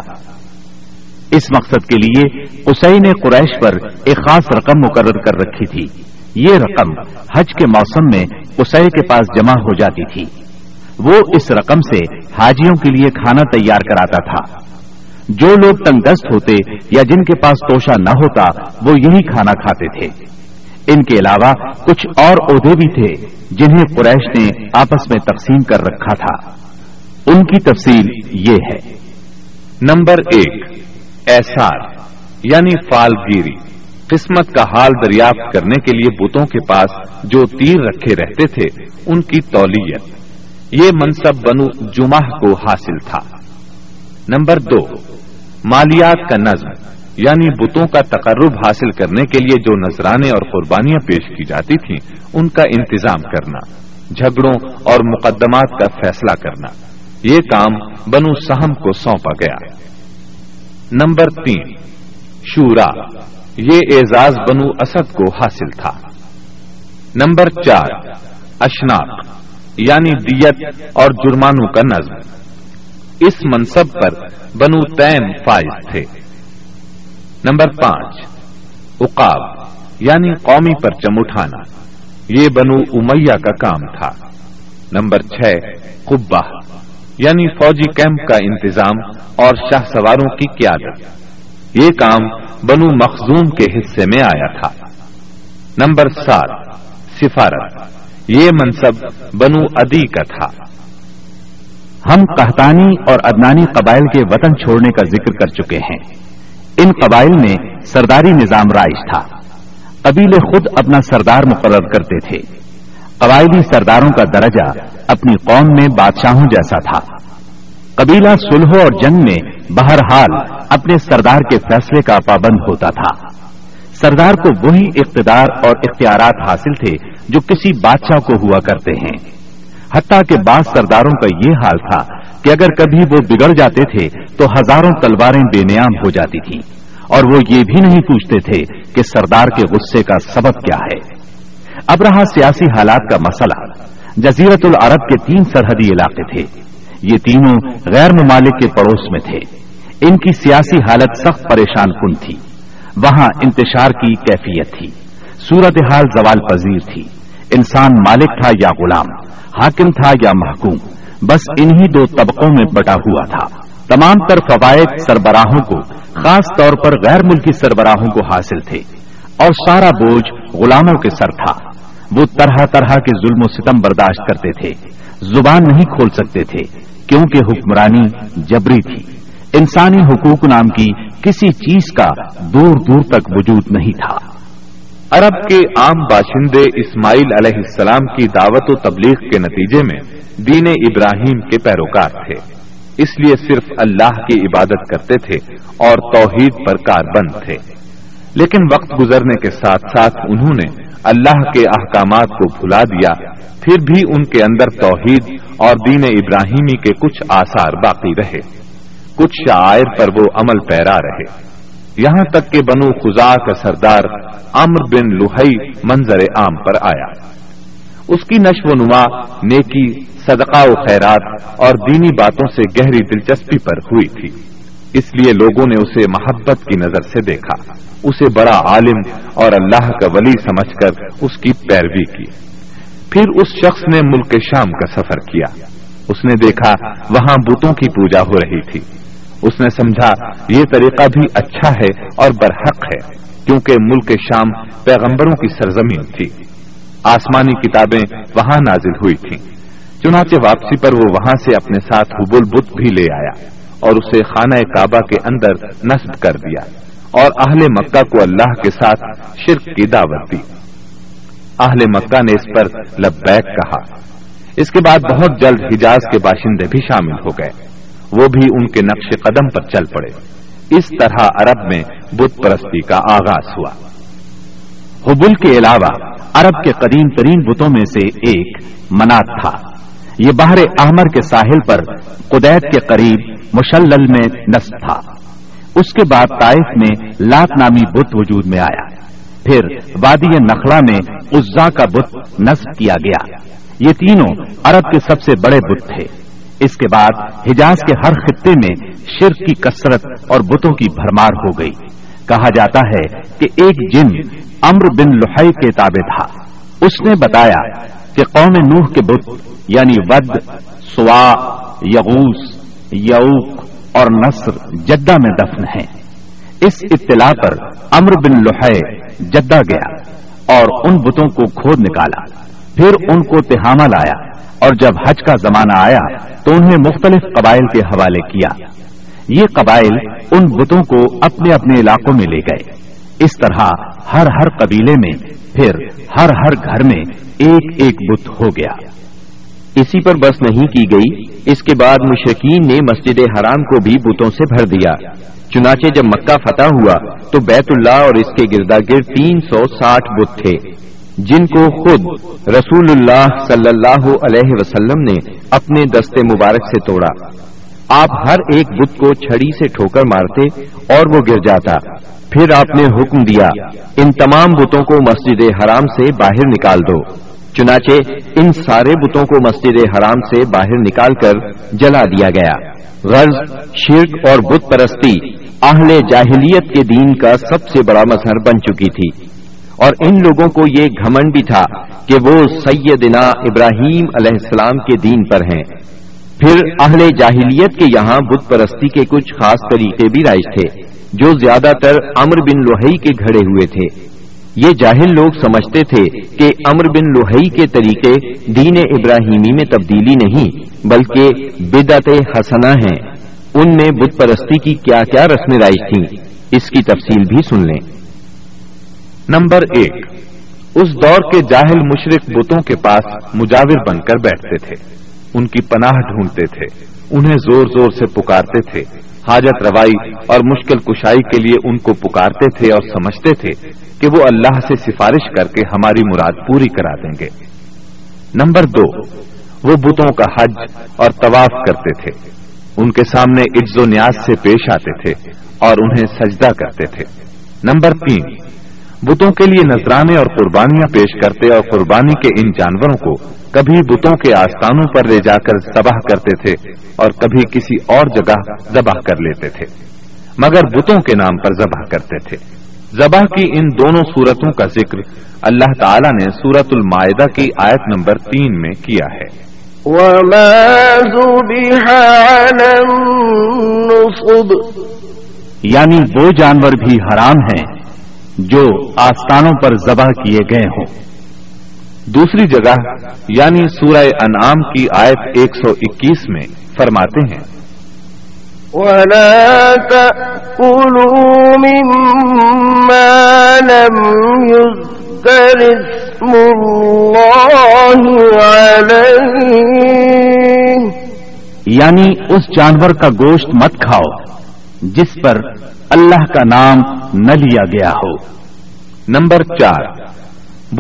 اس مقصد کے لیے قصی نے قریش پر ایک خاص رقم مقرر کر رکھی تھی، یہ رقم حج کے موسم میں قصی کے پاس جمع ہو جاتی تھی، وہ اس رقم سے حاجیوں کے لیے کھانا تیار کراتا تھا، جو لوگ تنگ دست ہوتے یا جن کے پاس توشہ نہ ہوتا وہ یہی کھانا کھاتے تھے۔ ان کے علاوہ کچھ اور عہدے بھی تھے جنہیں قریش نے آپس میں تقسیم کر رکھا تھا، ان کی تفصیل یہ ہے۔ نمبر 1، ایسار یعنی فالگیری، قسمت کا حال دریافت کرنے کے لیے بتوں کے پاس جو تیر رکھے رہتے تھے ان کی تولیت، یہ منصب بنو جرہم کو حاصل تھا۔ نمبر 2، مالیات کا نظم یعنی بتوں کا تقرب حاصل کرنے کے لیے جو نذرانے اور قربانیاں پیش کی جاتی تھیں ان کا انتظام کرنا، جھگڑوں اور مقدمات کا فیصلہ کرنا، یہ کام بنو سہم کو سونپا گیا۔ نمبر 3، شورا، یہ اعزاز بنو اسد کو حاصل تھا۔ نمبر 4، اشناق یعنی دیت اور جرمانوں کا نظم، اس منصب پر بنو تیم فائز تھے۔ نمبر 5، عقاب یعنی قومی پرچم اٹھانا، یہ بنو امیہ کا کام تھا۔ نمبر 6، قبہ یعنی فوجی کیمپ کا انتظام اور شاہ سواروں کی قیادت، یہ کام بنو مخزوم کے حصے میں آیا تھا۔ نمبر 7، سفارت، یہ منصب بنو عدی کا تھا۔ ہم قحطانی اور ادنانی قبائل کے وطن چھوڑنے کا ذکر کر چکے ہیں، ان قبائل میں سرداری نظام رائج تھا، قبیلے خود اپنا سردار مقرر کرتے تھے، قبائلی سرداروں کا درجہ اپنی قوم میں بادشاہوں جیسا تھا، قبیلہ صلح اور جنگ میں بہرحال اپنے سردار کے فیصلے کا پابند ہوتا تھا، سردار کو وہی اقتدار اور اختیارات حاصل تھے جو کسی بادشاہ کو ہوا کرتے ہیں، حتیٰ کہ بعض سرداروں کا یہ حال تھا کہ اگر کبھی وہ بگڑ جاتے تھے تو ہزاروں تلواریں بے نیام ہو جاتی تھیں اور وہ یہ بھی نہیں پوچھتے تھے کہ سردار کے غصے کا سبب کیا ہے۔ اب رہا سیاسی حالات کا مسئلہ، جزیرت العرب کے 3 سرحدی علاقے تھے، یہ تینوں غیر ممالک کے پڑوس میں تھے، ان کی سیاسی حالت سخت پریشان کن تھی، وہاں انتشار کی کیفیت تھی، صورتحال زوال پذیر تھی، انسان مالک تھا یا غلام، حاکم تھا یا محکوم، بس انہی 2 طبقوں میں بٹا ہوا تھا۔ تمام تر فوائد سربراہوں کو، خاص طور پر غیر ملکی سربراہوں کو حاصل تھے، اور سارا بوجھ غلاموں کے سر تھا، وہ طرح طرح کے ظلم و ستم برداشت کرتے تھے، زبان نہیں کھول سکتے تھے کیونکہ حکمرانی جبری تھی، انسانی حقوق نام کی کسی چیز کا دور دور تک وجود نہیں تھا۔ عرب کے عام باشندے اسماعیل علیہ السلام کی دعوت و تبلیغ کے نتیجے میں دین ابراہیم کے پیروکار تھے، اس لیے صرف اللہ کی عبادت کرتے تھے اور توحید پر کار بند تھے، لیکن وقت گزرنے کے ساتھ ساتھ انہوں نے اللہ کے احکامات کو بھلا دیا، پھر بھی ان کے اندر توحید اور دین ابراہیمی کے کچھ آثار باقی رہے، کچھ شعائر پر وہ عمل پیرا رہے، یہاں تک کہ بنو خزاعہ کا سردار عمرو بن لحی منظر عام پر آیا، اس کی نشو و نما نیکی، صدقہ و خیرات اور دینی باتوں سے گہری دلچسپی پر ہوئی تھی، اس لیے لوگوں نے اسے محبت کی نظر سے دیکھا، اسے بڑا عالم اور اللہ کا ولی سمجھ کر اس کی پیروی کی۔ پھر اس شخص نے ملک شام کا سفر کیا، اس نے دیکھا وہاں بتوں کی پوجا ہو رہی تھی، اس نے سمجھا یہ طریقہ بھی اچھا ہے اور برحق ہے، کیونکہ ملک شام پیغمبروں کی سرزمین تھی، آسمانی کتابیں وہاں نازل ہوئی تھیں، چنانچہ واپسی پر وہ وہاں سے اپنے ساتھ حبل بت بھی لے آیا اور اسے خانہ کعبہ کے اندر نصب کر دیا اور اہل مکہ کو اللہ کے ساتھ شرک کی دعوت دی۔ اہل مکہ نے اس پر لبیک کہا۔ اس کے بعد بہت جلد حجاز کے باشندے بھی شامل ہو گئے، وہ بھی ان کے نقش قدم پر چل پڑے۔ اس طرح عرب میں بت پرستی کا آغاز ہوا۔ حبل کے علاوہ عرب کے قدیم ترین بتوں میں سے ایک منات تھا۔ یہ بحر احمر کے ساحل پر قدید کے قریب مشلل میں نصب تھا۔ اس کے بعد طائف میں لات نامی بت وجود میں آیا، پھر وادی نخلا میں عزا کا بت نصب کیا گیا۔ یہ تینوں عرب کے سب سے بڑے بت تھے۔ اس کے بعد حجاز کے ہر خطے میں شرک کی کثرت اور بتوں کی بھرمار ہو گئی۔ کہا جاتا ہے کہ ایک جن عمرو بن لحی کے تابع تھا، اس نے بتایا کہ قوم نوح کے بت یعنی ود، سوا، یغوس، یعوق اور نصر جدہ میں دفن ہیں۔ اس اطلاع پر عمرو بن لحی جدہ گیا اور ان بتوں کو کھود نکالا، پھر ان کو تہامہ لایا، اور جب حج کا زمانہ آیا تو انہیں مختلف قبائل کے حوالے کیا۔ یہ قبائل ان بتوں کو اپنے اپنے علاقوں میں لے گئے۔ اس طرح ہر قبیلے میں پھر ہر گھر میں ایک ایک بت ہو گیا۔ اسی پر بس نہیں کی گئی، اس کے بعد مشرکین نے مسجد حرام کو بھی بتوں سے بھر دیا۔ چنانچہ جب مکہ فتح ہوا تو بیت اللہ اور اس کے گردا گرد 360 بت تھے، جن کو خود رسول اللہ صلی اللہ علیہ وسلم نے اپنے دستے مبارک سے توڑا۔ آپ ہر ایک بت کو چھڑی سے ٹھوکر مارتے اور وہ گر جاتا۔ پھر آپ نے حکم دیا، ان تمام بتوں کو مسجد حرام سے باہر نکال دو۔ چنانچہ ان سارے بتوں کو مسجد حرام سے باہر نکال کر جلا دیا گیا۔ غرض شرک اور بت پرستی اہل جاہلیت کے دین کا سب سے بڑا مظہر بن چکی تھی، اور ان لوگوں کو یہ گھمنڈ بھی تھا کہ وہ سیدنا ابراہیم علیہ السلام کے دین پر ہیں۔ پھر اہل جاہلیت کے یہاں بت پرستی کے کچھ خاص طریقے بھی رائج تھے، جو زیادہ تر عمرو بن لحی کے گھڑے ہوئے تھے۔ یہ جاہل لوگ سمجھتے تھے کہ عمرو بن لحی کے طریقے دین ابراہیمی میں تبدیلی نہیں بلکہ بدعت حسنہ ہیں۔ ان میں بت پرستی کی کیا کیا رسم رائج تھیں، اس کی تفصیل بھی سن لیں۔ نمبر 1، اس دور کے جاہل مشرک بتوں کے پاس مجاور بن کر بیٹھتے تھے، ان کی پناہ ڈھونڈتے تھے، انہیں زور زور سے پکارتے تھے، حاجت روائی اور مشکل کشائی کے لیے ان کو پکارتے تھے اور سمجھتے تھے کہ وہ اللہ سے سفارش کر کے ہماری مراد پوری کرا دیں گے۔ نمبر 2، وہ بتوں کا حج اور طواف کرتے تھے، ان کے سامنے عجز و نیاز سے پیش آتے تھے اور انہیں سجدہ کرتے تھے۔ نمبر 3، بتوں کے لیے نذرانے اور قربانیاں پیش کرتے اور قربانی کے ان جانوروں کو کبھی بتوں کے آستانوں پر لے جا کر ذبح کرتے تھے اور کبھی کسی اور جگہ ذبح کر لیتے تھے، مگر بتوں کے نام پر ذبح کرتے تھے۔ ذبح کی ان دونوں صورتوں کا ذکر اللہ تعالیٰ نے سورۃ المائدہ کی آیت نمبر 3 میں کیا ہے۔ یعنی وہ جانور بھی حرام ہیں جو آستانوں پر ذبح کیے گئے ہوں۔ دوسری جگہ یعنی سورہ انعام کی آیت 121 میں فرماتے ہیں، وَلَا تَأْكُلُوا مِمَّا لَمْ يُذْكَرِ اسْمُ اللَّهِ عَلَيْهِ، یعنی اس جانور کا گوشت مت کھاؤ جس پر اللہ کا نام نہ لیا گیا ہو۔ نمبر 4،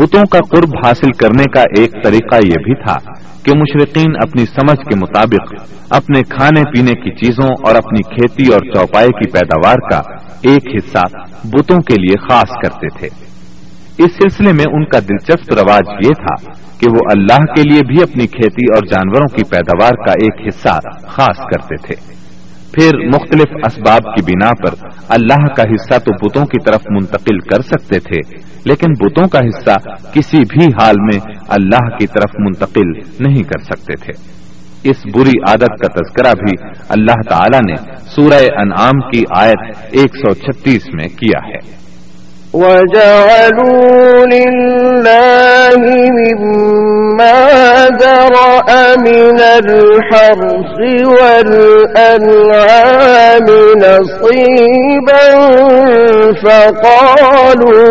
بتوں کا قرب حاصل کرنے کا ایک طریقہ یہ بھی تھا کہ مشرقین اپنی سمجھ کے مطابق اپنے کھانے پینے کی چیزوں اور اپنی کھیتی اور چوپائے کی پیداوار کا ایک حصہ بتوں کے لیے خاص کرتے تھے۔ اس سلسلے میں ان کا دلچسپ رواج یہ تھا کہ وہ اللہ کے لیے بھی اپنی کھیتی اور جانوروں کی پیداوار کا ایک حصہ خاص کرتے تھے. پھر مختلف اسباب کی بنا پر اللہ کا حصہ تو بتوں کی طرف منتقل کر سکتے تھے, لیکن بتوں کا حصہ کسی بھی حال میں اللہ کی طرف منتقل نہیں کر سکتے تھے. اس بری عادت کا تذکرہ بھی اللہ تعالی نے سورہ انعام کی آیت 136 میں کیا ہے. وَجَعَلُوا لِلَّهِ مِمَّا ذَرَأَ مِنَ الْحَرْثِ وَالْأَنْعَامِ نَصِيبًا فَقَالُوا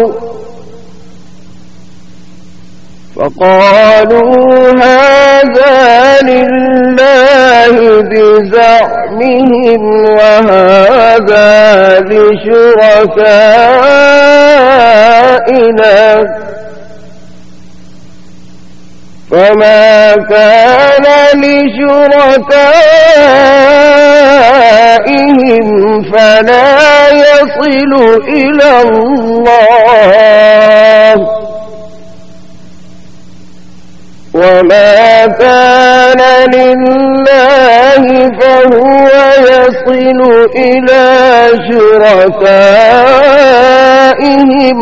هَذَا لِلَّهِ بِزَعْمِهِمْ وَهَذَا لِشُرَكَائِنَا فَمَا كَانَ لِشُرَكَائِهِمْ فَلَا يَصِلُ إِلَى اللَّهِ وما كان لله فهو يصل إلى شركائهم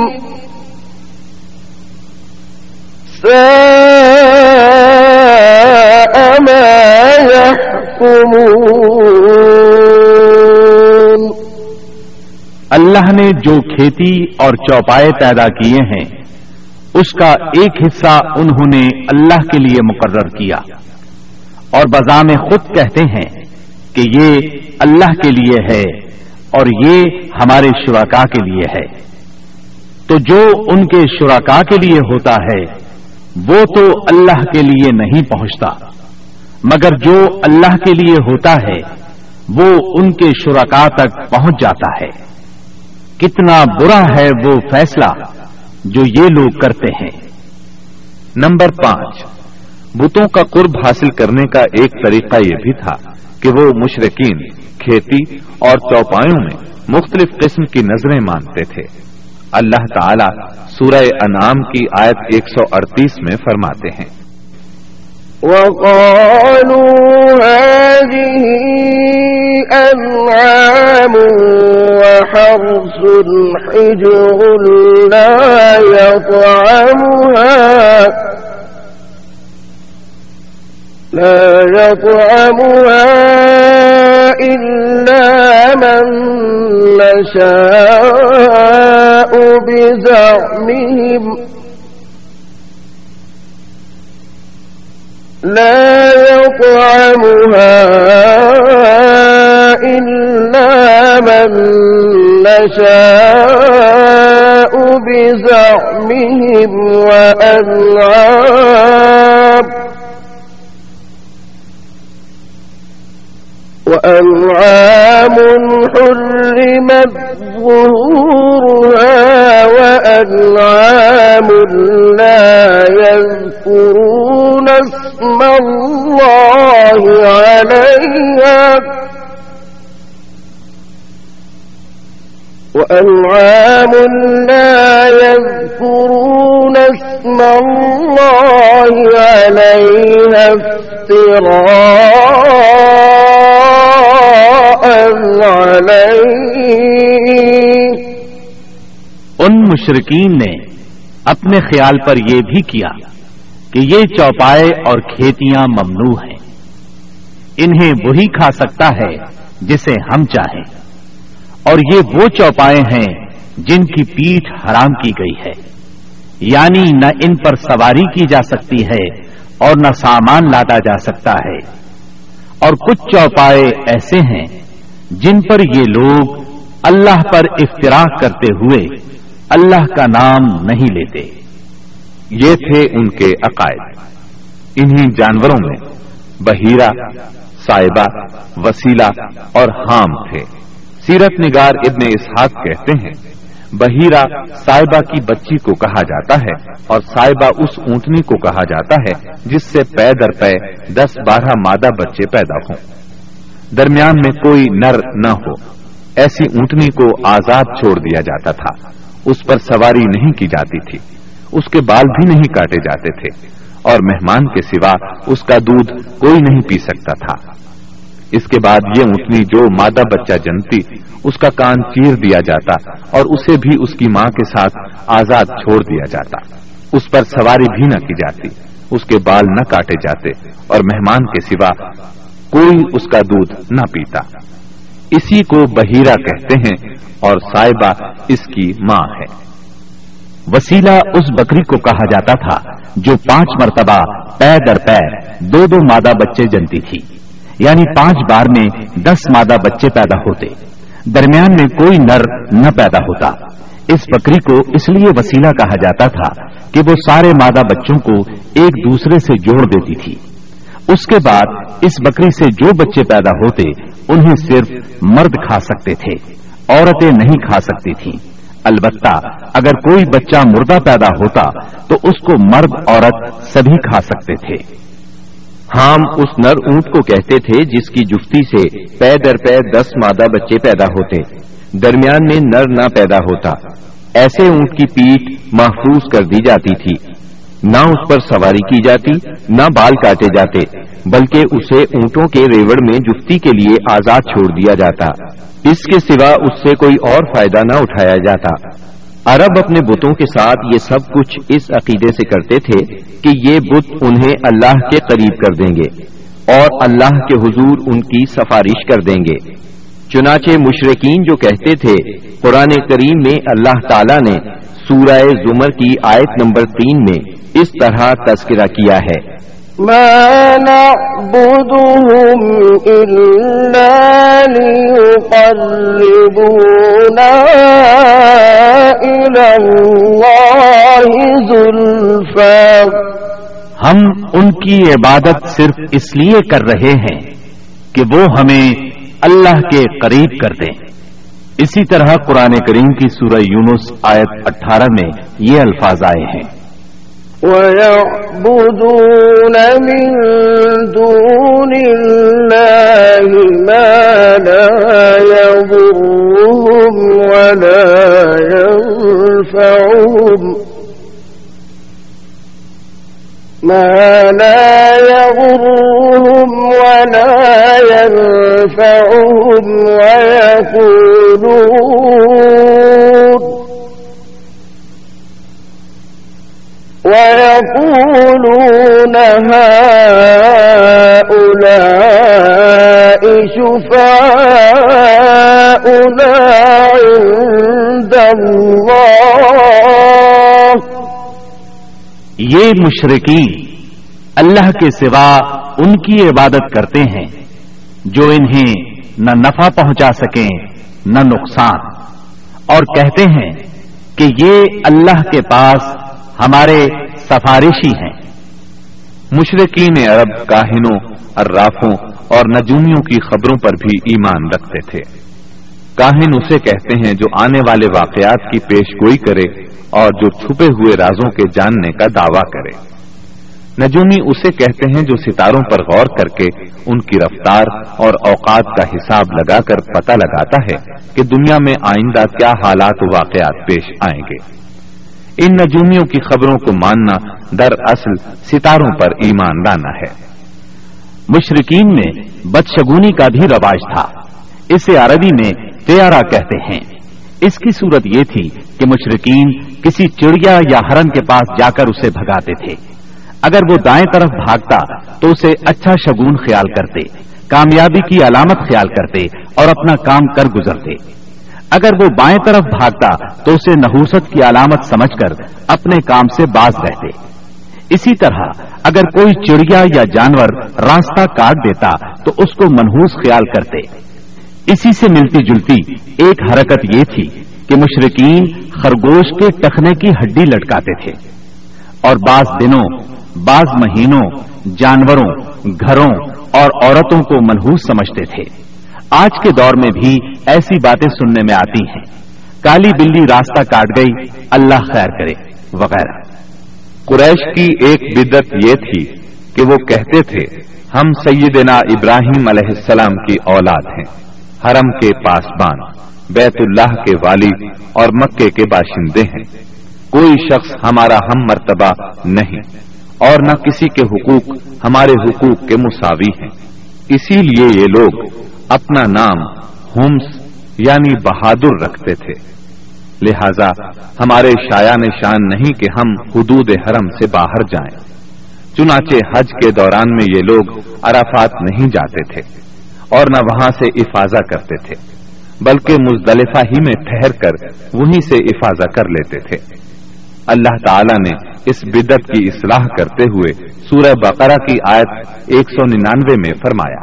ساء ما يحكمون. اللہ نے جو کھیتی اور چوپائے پیدا کیے ہیں اس کا ایک حصہ انہوں نے اللہ کے لیے مقرر کیا, اور بزام خود کہتے ہیں کہ یہ اللہ کے لیے ہے اور یہ ہمارے شرکاء کے لیے ہے. تو جو ان کے شرکاء کے لیے ہوتا ہے وہ تو اللہ کے لیے نہیں پہنچتا, مگر جو اللہ کے لیے ہوتا ہے وہ ان کے شرکاء تک پہنچ جاتا ہے. کتنا برا ہے وہ فیصلہ جو یہ لوگ کرتے ہیں. نمبر 5, بتوں کا قرب حاصل کرنے کا ایک طریقہ یہ بھی تھا کہ وہ مشرکین کھیتی اور چوپایوں میں مختلف قسم کی نظریں مانتے تھے. اللہ تعالی سورہ انعام کی آیت 138 میں فرماتے ہیں وَقَالُوا هَذِهِ أَنْعَامٌ حرص حجر لا يطعمها إلا من نشاء بزعمهم لا يطعمها إلا من نشاء بزعمهم وأنعام حرمت ظهورها وأنعام لا يذكرون اسم الله عليها وأنعام لا يذكرون اسم الله عليها افتراء عليه. ان مشرکین نے اپنے خیال پر یہ بھی کیا کہ یہ چوپائے اور کھیتیاں ممنوع ہیں, انہیں وہی کھا سکتا ہے جسے ہم چاہیں, اور یہ وہ چوپائے ہیں جن کی پیٹھ حرام کی گئی ہے, یعنی نہ ان پر سواری کی جا سکتی ہے اور نہ سامان لادا جا سکتا ہے. اور کچھ چوپائے ایسے ہیں جن پر یہ لوگ اللہ پر افتراء کرتے ہوئے اللہ کا نام نہیں لیتے. یہ تھے ان کے عقائد. انہی جانوروں میں بحیرہ, صائبہ, وسیلہ اور ہام تھے. سیرت نگار ابن اسحاق کہتے ہیں بحیرہ صائبہ کی بچی کو کہا جاتا ہے, اور صائبہ اس اونٹنی کو کہا جاتا ہے جس سے پے در پے 10-12 مادہ بچے پیدا ہوں, درمیان میں کوئی نر نہ ہو. ایسی اونٹنی کو آزاد چھوڑ دیا جاتا تھا, اس پر سواری نہیں کی جاتی تھی, اس کے بال بھی نہیں کاٹے جاتے تھے, اور مہمان کے سوا اس کا دودھ کوئی نہیں پی سکتا تھا۔ اس کے بعد یہ اونٹنی جو مادہ بچہ جنتی، اس کا کان چیر دیا جاتا اور اسے بھی اس کی ماں کے ساتھ آزاد چھوڑ دیا جاتا۔ اس پر سواری بھی نہ کی جاتی، اس کے بال نہ کاٹے جاتے اور مہمان کے سوا کوئی اس کا دودھ نہ پیتا۔ اسی کو بحیرہ کہتے ہیں اور سائبہ اس کی ماں ہے۔ وسیلہ اس بکری کو کہا جاتا تھا جو 5 مرتبہ پے در پے 2 مادہ بچے جنتی تھی، یعنی 5 بار میں 10 مادہ بچے پیدا ہوتے، درمیان میں کوئی نر نہ پیدا ہوتا۔ اس بکری کو اس لیے وسیلہ کہا جاتا تھا کہ وہ سارے مادہ بچوں کو ایک دوسرے سے جوڑ دیتی تھی۔ اس کے بعد اس بکری سے جو بچے پیدا ہوتے انہیں صرف مرد کھا سکتے تھے، عورتیں نہیں کھا سکتی تھیں۔ البتہ اگر کوئی بچہ مردہ پیدا ہوتا تو اس کو مرد عورت سبھی کھا سکتے تھے۔ ہام اس نر اونٹ کو کہتے تھے جس کی جفتی سے پے در پے 10 مادہ بچے پیدا ہوتے، درمیان میں نر نہ پیدا ہوتا۔ ایسے اونٹ کی پیٹ محفوظ کر دی جاتی تھی، نہ اس پر سواری کی جاتی، نہ بال کاٹے جاتے، بلکہ اسے اونٹوں کے ریوڑ میں جفتی کے لیے آزاد چھوڑ دیا جاتا۔ اس کے سوا اس سے کوئی اور فائدہ نہ اٹھایا جاتا۔ عرب اپنے بتوں کے ساتھ یہ سب کچھ اس عقیدے سے کرتے تھے کہ یہ بت انہیں اللہ کے قریب کر دیں گے اور اللہ کے حضور ان کی سفارش کر دیں گے۔ چنانچہ مشرکین جو کہتے تھے، قرآن کریم میں اللہ تعالیٰ نے سورہ زمر کی آیت نمبر 3 میں اس طرح تذکرہ کیا ہے، ما نعبدهم إلا ليقربونا إلى الله زلفى، ہم ان کی عبادت صرف اس لیے کر رہے ہیں کہ وہ ہمیں اللہ کے قریب کر دیں۔ اسی طرح قرآن کریم کی سورہ یونس آیت 18 میں یہ الفاظ آئے ہیں، وَيَعْبُدُونَ مِن دُونِ اللَّهِ مَا لَا يَضُرُّهُمْ وَلَا يَنفَعُهُمْ وَيَقُولُونَ هَٰؤُلَاءِ شُفَعَاؤُنَا عِندَ اللَّهِ، یہ مشرکین اللہ کے سوا ان کی عبادت کرتے ہیں جو انہیں نہ نفع پہنچا سکیں نہ نقصان، اور کہتے ہیں کہ یہ اللہ کے پاس ہمارے سفارشی ہیں۔ مشرقین عرب کاہنوں، عرافوں اور نجومیوں کی خبروں پر بھی ایمان رکھتے تھے۔ کاہن اسے کہتے ہیں جو آنے والے واقعات کی پیش گوئی کرے اور جو چھپے ہوئے رازوں کے جاننے کا دعویٰ کرے۔ نجومی اسے کہتے ہیں جو ستاروں پر غور کر کے ان کی رفتار اور اوقات کا حساب لگا کر پتہ لگاتا ہے کہ دنیا میں آئندہ کیا حالات و واقعات پیش آئیں گے۔ ان نجومیوں کی خبروں کو ماننا دراصل ستاروں پر ایمان لانا ہے۔ مشرقین میں بدشگونی کا بھی رواج تھا، اسے عربی میں طیارہ کہتے ہیں۔ اس کی صورت یہ تھی کہ مشرقین کسی چڑیا یا ہرن کے پاس جا کر اسے بھگاتے تھے، اگر وہ دائیں طرف بھاگتا تو اسے اچھا شگون خیال کرتے، کامیابی کی علامت خیال کرتے اور اپنا کام کر گزرتے، اگر وہ بائیں طرف بھاگتا تو اسے نحوست کی علامت سمجھ کر اپنے کام سے باز رہتے۔ اسی طرح اگر کوئی چڑیا یا جانور راستہ کاٹ دیتا تو اس کو منحوس خیال کرتے۔ اسی سے ملتی جلتی ایک حرکت یہ تھی کہ مشرکین خرگوش کے ٹخنے کی ہڈی لٹکاتے تھے، اور بعض دنوں، بعض مہینوں جانوروں، گھروں اور عورتوں کو منحوس سمجھتے تھے۔ آج کے دور میں بھی ایسی باتیں سننے میں آتی ہیں، کالی بلی راستہ کاٹ گئی، اللہ خیر کرے وغیرہ۔ قریش کی ایک بدعت یہ تھی کہ وہ کہتے تھے ہم سیدنا ابراہیم علیہ السلام کی اولاد ہیں، حرم کے پاسبان، بیت اللہ کے والی اور مکے کے باشندے ہیں، کوئی شخص ہمارا ہم مرتبہ نہیں، اور نہ کسی کے حقوق ہمارے حقوق کے مساوی ہیں، اسی لیے یہ لوگ اپنا نام ہمس یعنی بہادر رکھتے تھے، لہذا ہمارے شایان شان نہیں کہ ہم حدود حرم سے باہر جائیں، چنانچہ حج کے دوران میں یہ لوگ عرفات نہیں جاتے تھے اور نہ وہاں سے افاظہ کرتے تھے، بلکہ مزدلفہ ہی میں ٹھہر کر وہیں سے افاظہ کر لیتے تھے۔ اللہ تعالیٰ نے اس بدعت کی اصلاح کرتے ہوئے سورہ بقرہ کی آیت 199 میں فرمایا،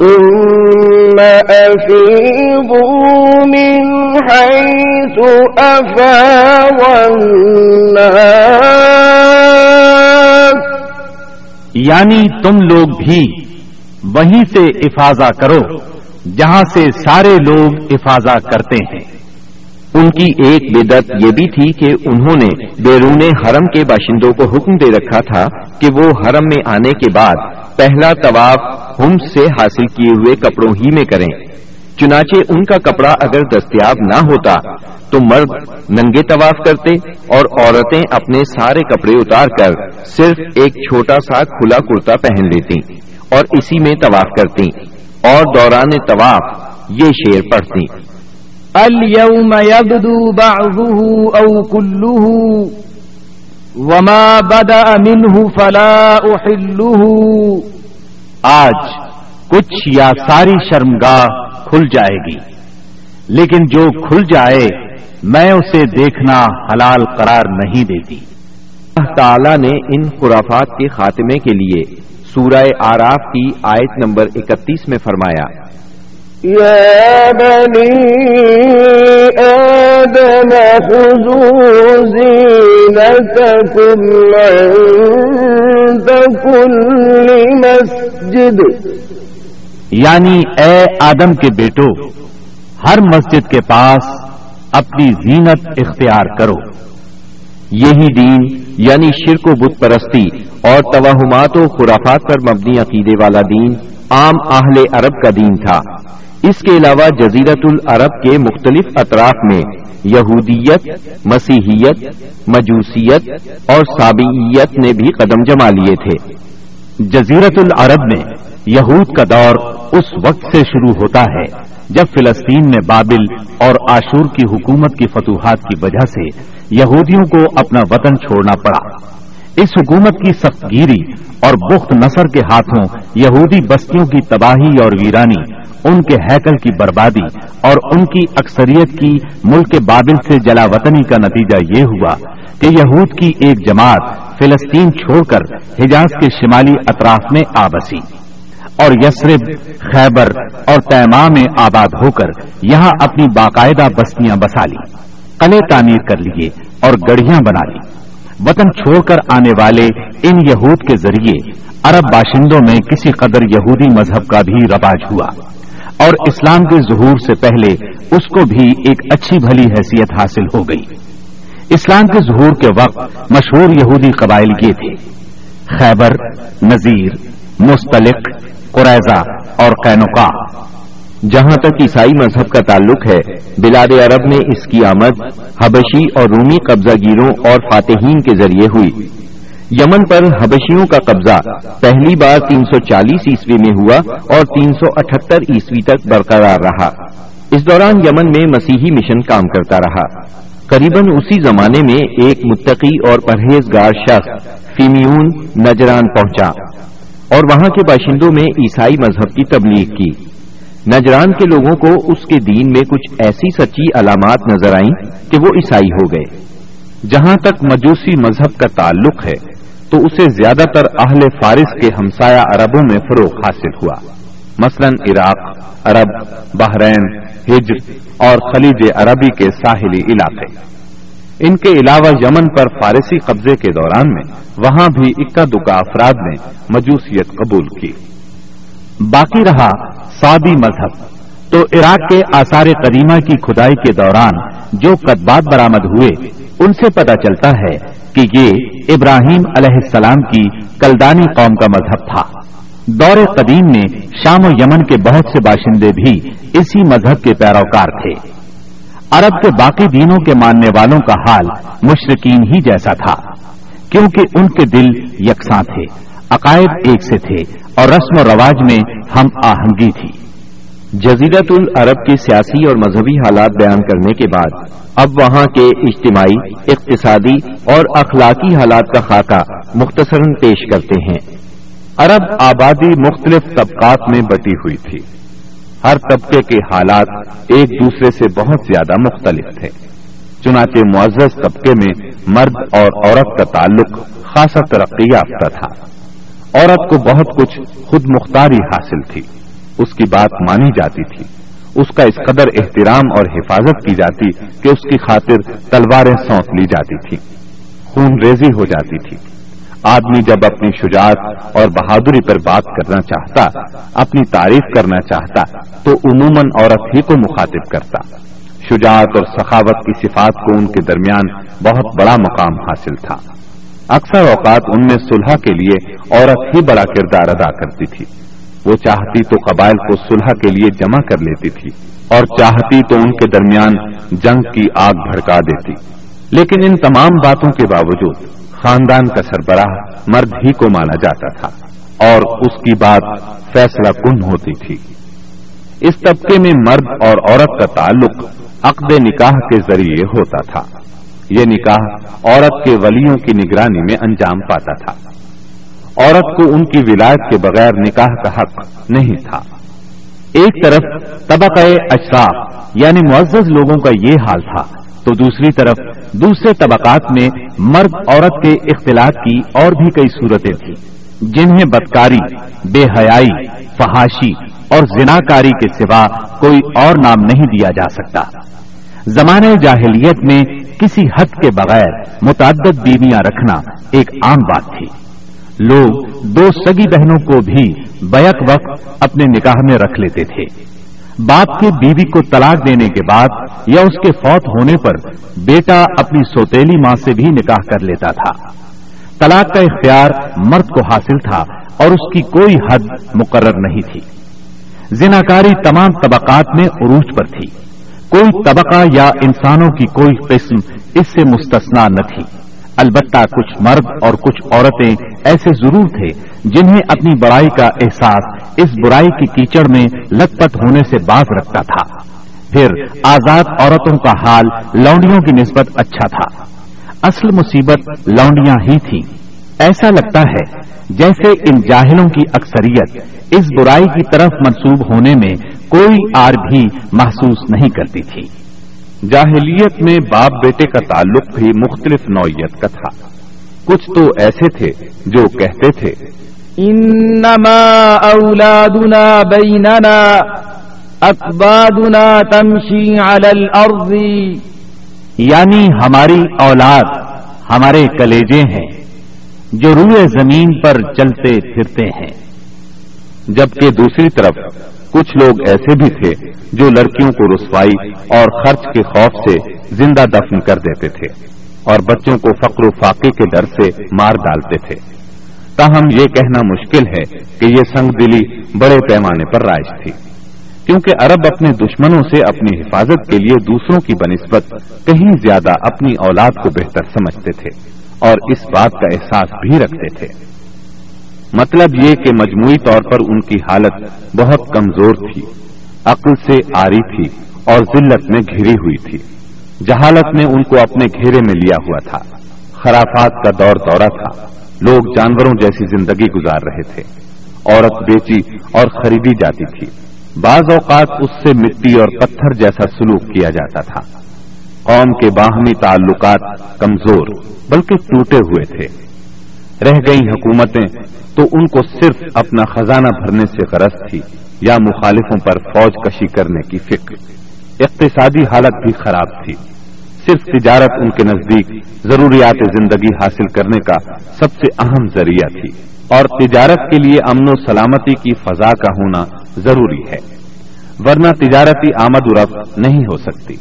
ثم أفیضوا من حیث أفاض الناس، یعنی تم لوگ بھی وہیں سے افاضہ کرو جہاں سے سارے لوگ افاضہ کرتے ہیں۔ ان کی ایک بدعت یہ بھی تھی کہ انہوں نے بیرون حرم کے باشندوں کو حکم دے رکھا تھا کہ وہ حرم میں آنے کے بعد پہلا طواف حمس سے حاصل کیے ہوئے کپڑوں ہی میں کریں، چنانچہ ان کا کپڑا اگر دستیاب نہ ہوتا تو مرد ننگے طواف کرتے اور عورتیں اپنے سارے کپڑے اتار کر صرف ایک چھوٹا سا کھلا کرتا پہن لیتی اور اسی میں طواف کرتی، اور دوران طواف یہ شعر پڑھتی، اليوم يبدو بعضه او كله وما بدا منه فلا احله، آج کچھ یا ساری شرمگاہ کھل جائے گی، لیکن جو کھل جائے میں اسے دیکھنا حلال قرار نہیں دیتی۔ اللہ تعالیٰ نے ان خرافات کے خاتمے کے لیے سورہ آراف کی آیت نمبر 31 میں فرمایا، یا بنی آدم خذوا زینتکم عند کل مسجد، یعنی اے آدم کے بیٹو، ہر مسجد کے پاس اپنی زینت اختیار کرو۔ یہی دین یعنی شرک و بت پرستی اور توہمات و خرافات پر مبنی عقیدے والا دین عام اہل عرب کا دین تھا۔ اس کے علاوہ جزیرۃ العرب کے مختلف اطراف میں یہودیت، مسیحیت، مجوسیت اور سابعیت نے بھی قدم جما لیے تھے۔ جزیرۃ العرب میں یہود کا دور اس وقت سے شروع ہوتا ہے جب فلسطین میں بابل اور آشور کی حکومت کی فتوحات کی وجہ سے یہودیوں کو اپنا وطن چھوڑنا پڑا۔ اس حکومت کی سخت گیری اور بخت نصر کے ہاتھوں یہودی بستیوں کی تباہی اور ویرانی، ان کے ہیکل کی بربادی اور ان کی اکثریت کی ملک بابل سے جلا وطنی کا نتیجہ یہ ہوا کہ یہود کی ایک جماعت فلسطین چھوڑ کر حجاز کے شمالی اطراف میں آ بسی اور یثرب، خیبر اور تیمہ میں آباد ہو کر یہاں اپنی باقاعدہ بستیاں بسا لی، قلعے تعمیر کر لیے اور گڑھیاں بنا لی۔ وطن چھوڑ کر آنے والے ان یہود کے ذریعے عرب باشندوں میں کسی قدر یہودی مذہب کا بھی رواج ہوا اور اسلام کے ظہور سے پہلے اس کو بھی ایک اچھی بھلی حیثیت حاصل ہو گئی۔ اسلام کے ظہور کے وقت مشہور یہودی قبائل یہ تھے، خیبر، نذیر، مستلق، قریظہ اور قینقاع۔ جہاں تک عیسائی مذہب کا تعلق ہے، بلاد عرب میں اس کی آمد حبشی اور رومی قبضہ گیروں اور فاتحین کے ذریعے ہوئی۔ یمن پر حبشیوں کا قبضہ پہلی بار 340 عیسوی میں ہوا اور 378 عیسوی تک برقرار رہا۔ اس دوران یمن میں مسیحی مشن کام کرتا رہا۔ قریباً اسی زمانے میں ایک متقی اور پرہیزگار شخص فیمیون نجران پہنچا اور وہاں کے باشندوں میں عیسائی مذہب کی تبلیغ کی۔ نجران کے لوگوں کو اس کے دین میں کچھ ایسی سچی علامات نظر آئیں کہ وہ عیسائی ہو گئے۔ جہاں تک مجوسی مذہب کا تعلق ہے تو اسے زیادہ تر اہل فارس کے ہمسایہ عربوں میں فروغ حاصل ہوا، مثلاً عراق، عرب، بحرین، ہجر اور خلیج عربی کے ساحلی علاقے۔ ان کے علاوہ یمن پر فارسی قبضے کے دوران میں وہاں بھی اکا دکا افراد نے مجوسیت قبول کی۔ باقی رہا سادی مذہب، تو عراق کے آثار قدیمہ کی کھدائی کے دوران جو قدبات برآمد ہوئے ان سے پتہ چلتا ہے کہ یہ ابراہیم علیہ السلام کی کلدانی قوم کا مذہب تھا۔ دور قدیم میں شام و یمن کے بہت سے باشندے بھی اسی مذہب کے پیروکار تھے۔ عرب کے باقی دینوں کے ماننے والوں کا حال مشرقین ہی جیسا تھا، کیونکہ ان کے دل یکساں تھے، عقائد ایک سے تھے اور رسم و رواج میں ہم آہنگی تھی۔ جزیرۃ العرب کی سیاسی اور مذہبی حالات بیان کرنے کے بعد اب وہاں کے اجتماعی، اقتصادی اور اخلاقی حالات کا خاکہ مختصراً پیش کرتے ہیں۔ عرب آبادی مختلف طبقات میں بٹی ہوئی تھی، ہر طبقے کے حالات ایک دوسرے سے بہت زیادہ مختلف تھے، چنانچہ معزز طبقے میں مرد اور عورت کا تعلق خاصا ترقی یافتہ تھا۔ عورت کو بہت کچھ خود مختاری حاصل تھی، اس کی بات مانی جاتی تھی، اس کا اس قدر احترام اور حفاظت کی جاتی کہ اس کی خاطر تلواریں سونپ لی جاتی تھی، خون ریزی ہو جاتی تھی۔ آدمی جب اپنی شجاعت اور بہادری پر بات کرنا چاہتا، اپنی تعریف کرنا چاہتا تو عموماً عورت ہی کو مخاطب کرتا۔ شجاعت اور سخاوت کی صفات کو ان کے درمیان بہت بڑا مقام حاصل تھا۔ اکثر اوقات ان میں صلح کے لیے عورت ہی بڑا کردار ادا کرتی تھی۔ وہ چاہتی تو قبائل کو صلح کے لیے جمع کر لیتی تھی اور چاہتی تو ان کے درمیان جنگ کی آگ بھڑکا دیتی، لیکن ان تمام باتوں کے باوجود خاندان کا سربراہ مرد ہی کو مانا جاتا تھا اور اس کی بات فیصلہ کن ہوتی تھی۔ اس طبقے میں مرد اور عورت کا تعلق عقد نکاح کے ذریعے ہوتا تھا۔ یہ نکاح عورت کے ولیوں کی نگرانی میں انجام پاتا تھا۔ عورت کو ان کی ولایت کے بغیر نکاح کا حق نہیں تھا۔ ایک طرف طبقہ اشراف یعنی معزز لوگوں کا یہ حال تھا تو دوسری طرف دوسرے طبقات میں مرد عورت کے اختلاط کی اور بھی کئی صورتیں تھیں، جنہیں بدکاری، بے حیائی، فحاشی اور زناکاری کے سوا کوئی اور نام نہیں دیا جا سکتا۔ زمانے جاہلیت میں کسی حد کے بغیر متعدد بیویاں رکھنا ایک عام بات تھی۔ لوگ دو سگی بہنوں کو بھی بیک وقت اپنے نکاح میں رکھ لیتے تھے۔ باپ کی بیوی کو طلاق دینے کے بعد یا اس کے فوت ہونے پر بیٹا اپنی سوتیلی ماں سے بھی نکاح کر لیتا تھا۔ طلاق کا اختیار مرد کو حاصل تھا اور اس کی کوئی حد مقرر نہیں تھی۔ زناکاری تمام طبقات میں عروج پر تھی، کوئی طبقہ یا انسانوں کی کوئی قسم اس سے مستثنا نہ تھی۔ البتہ کچھ مرد اور کچھ عورتیں ایسے ضرور تھے جنہیں اپنی بڑائی کا احساس اس برائی کی کیچڑ میں لت پت ہونے سے باز رکھتا تھا۔ پھر آزاد عورتوں کا حال لونڈیوں کی نسبت اچھا تھا۔ اصل مصیبت لونڈیاں ہی تھیں۔ ایسا لگتا ہے جیسے ان جاہلوں کی اکثریت اس برائی کی طرف منسوب ہونے میں کوئی آر بھی محسوس نہیں کرتی تھی۔ جاہلیت میں باپ بیٹے کا تعلق بھی مختلف نوعیت کا تھا۔ کچھ تو ایسے تھے جو کہتے تھے انما اولادنا بیننا اقبادنا تمشی علی الارض، یعنی ہماری اولاد ہمارے کلیجے ہیں جو روئے زمین پر چلتے پھرتے ہیں۔ جبکہ دوسری طرف کچھ لوگ ایسے بھی تھے جو لڑکیوں کو رسوائی اور خرچ کے خوف سے زندہ دفن کر دیتے تھے اور بچوں کو فقر و فاقے کے ڈر سے مار ڈالتے تھے۔ تاہم یہ کہنا مشکل ہے کہ یہ سنگ دلی بڑے پیمانے پر رائج تھی، کیونکہ عرب اپنے دشمنوں سے اپنی حفاظت کے لیے دوسروں کی بنسبت کہیں زیادہ اپنی اولاد کو بہتر سمجھتے تھے اور اس بات کا احساس بھی رکھتے تھے۔ مطلب یہ کہ مجموعی طور پر ان کی حالت بہت کمزور تھی، عقل سے عاری تھی اور ذلت میں گھری ہوئی تھی۔ جہالت نے ان کو اپنے گھیرے میں لیا ہوا تھا، خرافات کا دور دورہ تھا، لوگ جانوروں جیسی زندگی گزار رہے تھے، عورت بیچی اور خریدی جاتی تھی، بعض اوقات اس سے مٹی اور پتھر جیسا سلوک کیا جاتا تھا۔ قوم کے باہمی تعلقات کمزور بلکہ ٹوٹے ہوئے تھے۔ رہ گئی حکومتیں تو ان کو صرف اپنا خزانہ بھرنے سے غرض تھی یا مخالفوں پر فوج کشی کرنے کی فکر۔ اقتصادی حالت بھی خراب تھی، صرف تجارت ان کے نزدیک ضروریات زندگی حاصل کرنے کا سب سے اہم ذریعہ تھی اور تجارت کے لیے امن و سلامتی کی فضا کا ہونا ضروری ہے، ورنہ تجارتی آمد و رفت نہیں ہو سکتی۔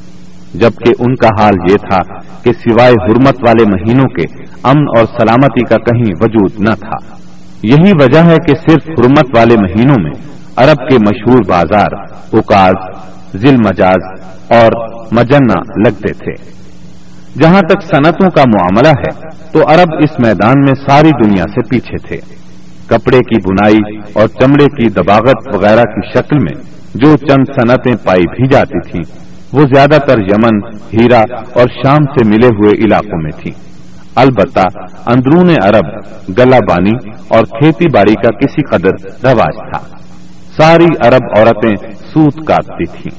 جبکہ ان کا حال یہ تھا کہ سوائے حرمت والے مہینوں کے امن اور سلامتی کا کہیں وجود نہ تھا۔ یہی وجہ ہے کہ صرف حرمت والے مہینوں میں عرب کے مشہور بازار اوکاز، ذی المجاز اور مجنہ لگتے تھے۔ جہاں تک صنعتوں کا معاملہ ہے تو عرب اس میدان میں ساری دنیا سے پیچھے تھے. کپڑے کی بنائی اور چمڑے کی دباغت وغیرہ کی شکل میں جو چند صنعتیں پائی بھی جاتی تھیں وہ زیادہ تر یمن، ہیرا اور شام سے ملے ہوئے علاقوں میں تھیں. البتہ اندرون عرب گلہ بانی اور کھیتی باڑی کا کسی قدر رواج تھا. ساری عرب عورتیں سوت کاٹتی تھیں،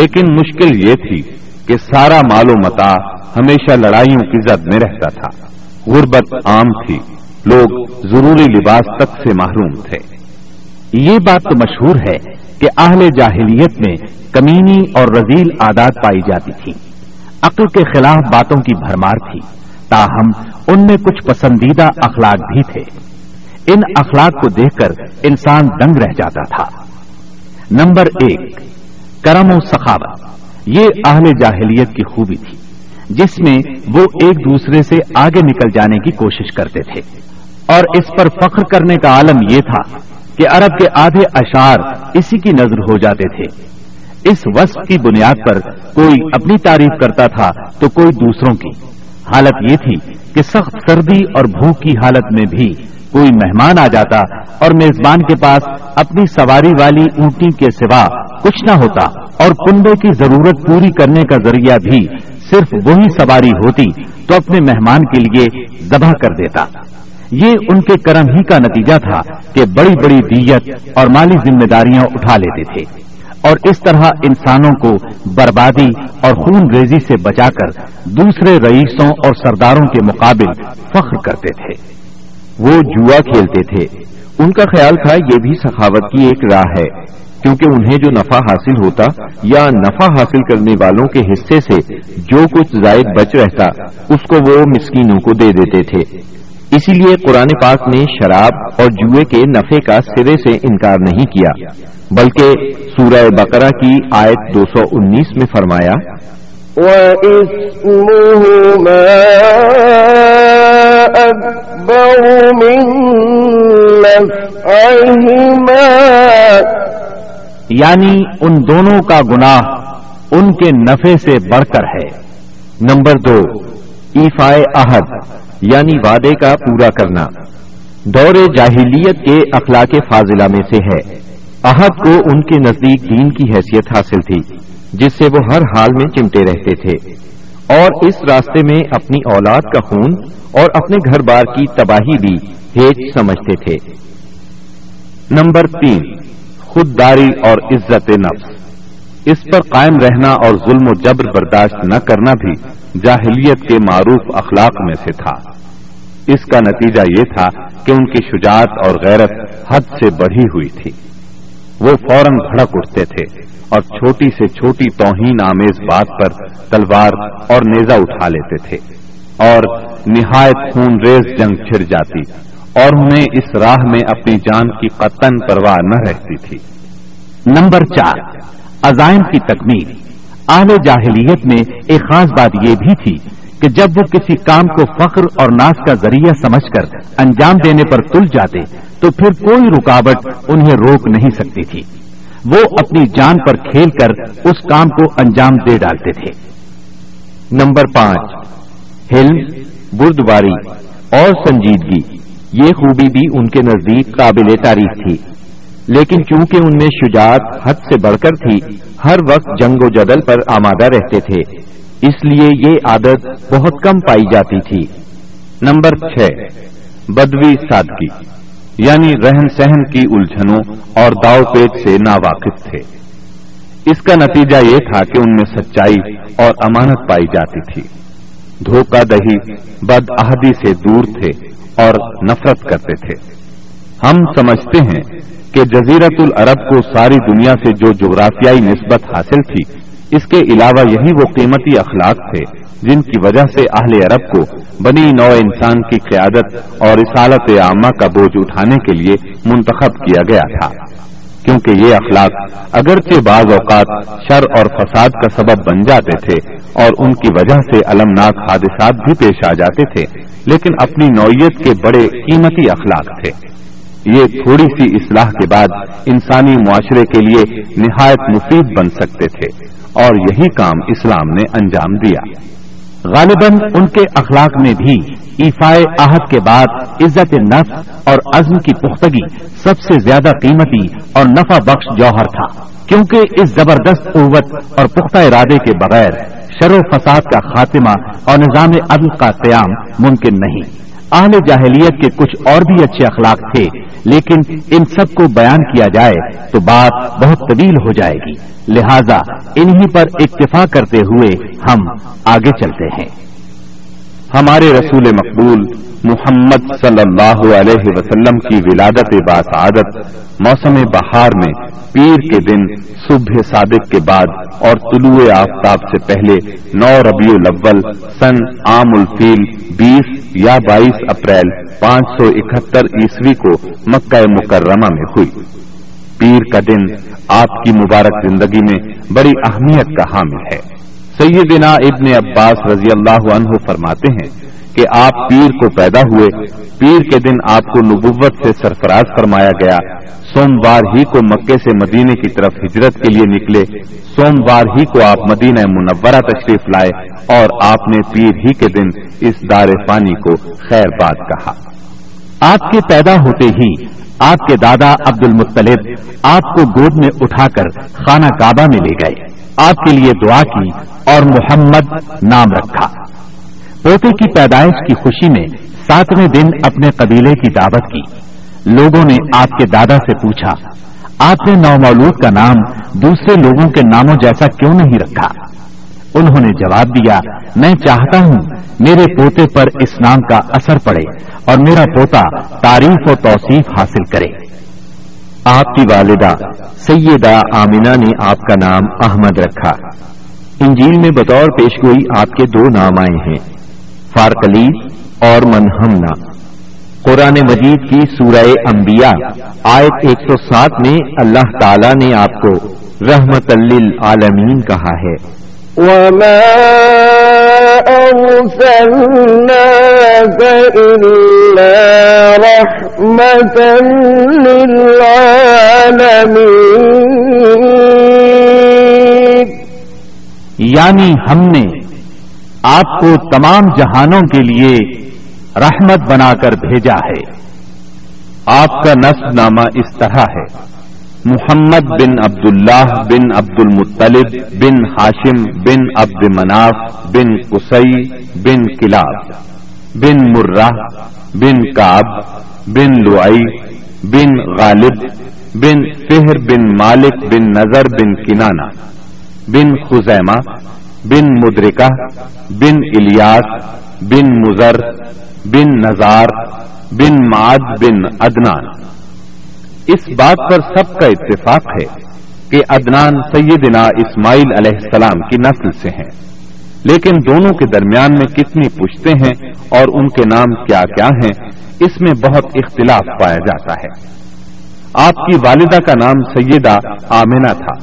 لیکن مشکل یہ تھی کہ سارا مال و متاع ہمیشہ لڑائیوں کی زد میں رہتا تھا. غربت عام تھی، لوگ ضروری لباس تک سے محروم تھے. یہ بات تو مشہور ہے کہ اہل جاہلیت میں کمینی اور رذیل عادات پائی جاتی تھی. عقل کے خلاف باتوں کی بھرمار تھی، تاہم ان میں کچھ پسندیدہ اخلاق بھی تھے. ان اخلاق کو دیکھ کر انسان دنگ رہ جاتا تھا. نمبر 1، کرم و سخاوت. یہ اہل جاہلیت کی خوبی تھی جس میں وہ ایک دوسرے سے آگے نکل جانے کی کوشش کرتے تھے، اور اس پر فخر کرنے کا عالم یہ تھا کہ عرب کے آدھے اشعار اسی کی نظر ہو جاتے تھے. اس وصف کی بنیاد پر کوئی اپنی تعریف کرتا تھا تو کوئی دوسروں کی. حالت یہ تھی کہ سخت سردی اور بھوک کی حالت میں بھی کوئی مہمان آ جاتا اور میزبان کے پاس اپنی سواری والی اونٹنی کے سوا کچھ نہ ہوتا، اور کنبے کی ضرورت پوری کرنے کا ذریعہ بھی صرف وہی سواری ہوتی تو اپنے مہمان کے لیے ذبح کر دیتا. یہ ان کے کرم ہی کا نتیجہ تھا کہ بڑی بڑی دیت اور مالی ذمہ داریاں اٹھا لیتے تھے، اور اس طرح انسانوں کو بربادی اور خون ریزی سے بچا کر دوسرے رئیسوں اور سرداروں کے مقابل فخر کرتے تھے. وہ جوا کھیلتے تھے. ان کا خیال تھا یہ بھی سخاوت کی ایک راہ ہے، کیونکہ انہیں جو نفع حاصل ہوتا یا نفع حاصل کرنے والوں کے حصے سے جو کچھ زائد بچ رہتا اس کو وہ مسکینوں کو دے دیتے تھے. اسی لیے قرآن پاک نے شراب اور جوئے کے نفع کا سرے سے انکار نہیں کیا، بلکہ سورہ بقرہ کی آیت 219 میں فرمایا، یعنی ان دونوں کا گناہ ان کے نفع سے بڑھ کر ہے. نمبر 2، ایفائے عہد یعنی وعدے کا پورا کرنا. دور جاہلیت کے اخلاق فاضلہ میں سے ہے. عہد کو ان کے نزدیک دین کی حیثیت حاصل تھی جس سے وہ ہر حال میں چمٹے رہتے تھے، اور اس راستے میں اپنی اولاد کا خون اور اپنے گھر بار کی تباہی بھی ہیچ سمجھتے تھے. نمبر 3، خودداری اور عزت نفس. اس پر قائم رہنا اور ظلم و جبر برداشت نہ کرنا بھی جاہلیت کے معروف اخلاق میں سے تھا. اس کا نتیجہ یہ تھا کہ ان کی شجاعت اور غیرت حد سے بڑھی ہوئی تھی. وہ فوراً بھڑک اٹھتے تھے اور چھوٹی سے چھوٹی توہین آمیز بات پر تلوار اور نیزہ اٹھا لیتے تھے، اور نہایت خون ریز جنگ چھڑ جاتی، اور انہیں اس راہ میں اپنی جان کی قطعاً پرواہ نہ رہتی تھی. نمبر 4، عزائم کی تکمیل. اہل جاہلیت میں ایک خاص بات یہ بھی تھی کہ جب وہ کسی کام کو فخر اور ناز کا ذریعہ سمجھ کر انجام دینے پر تل جاتے تو پھر کوئی رکاوٹ انہیں روک نہیں سکتی تھی. وہ اپنی جان پر کھیل کر اس کام کو انجام دے ڈالتے تھے. نمبر 5، حلم، بردباری اور سنجیدگی. یہ خوبی بھی ان کے نزدیک قابل تعریف تھی، لیکن چونکہ ان میں شجاعت حد سے بڑھ کر تھی، ہر وقت جنگ و جدل پر آمادہ رہتے تھے، اس لیے یہ عادت بہت کم پائی جاتی تھی. نمبر 6، بدوی سادگی یعنی رہن سہن کی الجھنوں اور داؤ پیچ سے ناواقف تھے. اس کا نتیجہ یہ تھا کہ ان میں سچائی اور امانت پائی جاتی تھی. دھوکہ دہی، بد عہدی سے دور تھے اور نفرت کرتے تھے. ہم سمجھتے ہیں کہ جزیرت العرب کو ساری دنیا سے جو جغرافیائی نسبت حاصل تھی، اس کے علاوہ یہی وہ قیمتی اخلاق تھے جن کی وجہ سے اہل عرب کو بنی نوع انسان کی قیادت اور رسالت عامہ کا بوجھ اٹھانے کے لیے منتخب کیا گیا تھا، کیونکہ یہ اخلاق اگرچہ بعض اوقات شر اور فساد کا سبب بن جاتے تھے اور ان کی وجہ سے المناک حادثات بھی پیش آ جاتے تھے، لیکن اپنی نوعیت کے بڑے قیمتی اخلاق تھے. یہ تھوڑی سی اصلاح کے بعد انسانی معاشرے کے لیے نہایت مفید بن سکتے تھے، اور یہی کام اسلام نے انجام دیا. غالباً ان کے اخلاق میں بھی ایفائے عہد کے بعد عزت نفس اور عزم کی پختگی سب سے زیادہ قیمتی اور نفع بخش جوہر تھا، کیونکہ اس زبردست قوت اور پختہ ارادے کے بغیر شر و فساد کا خاتمہ اور نظام عدل کا قیام ممکن نہیں۔ اہل جاہلیت کے کچھ اور بھی اچھے اخلاق تھے، لیکن ان سب کو بیان کیا جائے تو بات بہت طویل ہو جائے گی، لہذا انہی پر اکتفا کرتے ہوئے ہم آگے چلتے ہیں۔ ہمارے رسول مقبول محمد صلی اللہ علیہ وسلم کی ولادت باسعادت موسم بہار میں پیر کے دن صبح صادق کے بعد اور طلوع آفتاب سے پہلے 9 ربیع الاول سن عام الفیل 20 یا 22 اپریل 571 عیسوی کو مکہ مکرمہ میں ہوئی۔ پیر کا دن آپ کی مبارک زندگی میں بڑی اہمیت کا حامل ہے۔ سیدنا ابن عباس رضی اللہ عنہ فرماتے ہیں کہ آپ پیر کو پیدا ہوئے، پیر کے دن آپ کو نبوت سے سرفراز فرمایا گیا، سوموار ہی کو مکے سے مدینے کی طرف ہجرت کے لیے نکلے، سوموار ہی کو آپ مدینہ منورہ تشریف لائے اور آپ نے پیر ہی کے دن اس دار فانی کو خیر باد کہا۔ آپ کے پیدا ہوتے ہی آپ کے دادا عبد المطلب آپ کو گود میں اٹھا کر خانہ کعبہ میں لے گئے، آپ کے لیے دعا کی اور محمد نام رکھا۔ پوتے کی پیدائش کی خوشی میں 7ویں دن اپنے قبیلے کی دعوت کی۔ لوگوں نے آپ کے دادا سے پوچھا، آپ نے نومولود کا نام دوسرے لوگوں کے ناموں جیسا کیوں نہیں رکھا؟ انہوں نے جواب دیا، میں چاہتا ہوں میرے پوتے پر اس نام کا اثر پڑے اور میرا پوتا تعریف و توصیف حاصل کرے۔ آپ کی والدہ سیدہ آمینہ نے آپ کا نام احمد رکھا۔ انجیل میں بطور پیشگوئی آپ کے 2 نام آئے ہیں، فارکلی اور منہمنا۔ قرآن مجید کی سورہ انبیاء آیت 107 میں اللہ تعالی نے آپ کو رحمۃً للعالمین کہا ہے۔ وَمَا أَرْسَلْنَاكَ إِلَّا رَحْمَةً لِلْعَالَمِينَ، یعنی ہم نے آپ کو تمام جہانوں کے لیے رحمت بنا کر بھیجا ہے۔ آپ کا نسب نامہ اس طرح ہے، محمد بن عبداللہ بن عبد المطلب بن ہاشم بن عبد مناف بن قسی بن کلاب بن مرہ بن کعب بن لؤی بن غالب بن فہر بن مالک بن نذر بن کنانہ بن خزیمہ بن مدرکہ بن الیاس بن مضر بن نزار بن معد بن ادنان۔ اس بات پر سب کا اتفاق ہے کہ ادنان سیدنا اسماعیل علیہ السلام کی نسل سے ہیں، لیکن دونوں کے درمیان میں کتنی پشتیں ہیں اور ان کے نام کیا کیا ہیں، اس میں بہت اختلاف پایا جاتا ہے۔ آپ کی والدہ کا نام سیدہ آمینہ تھا۔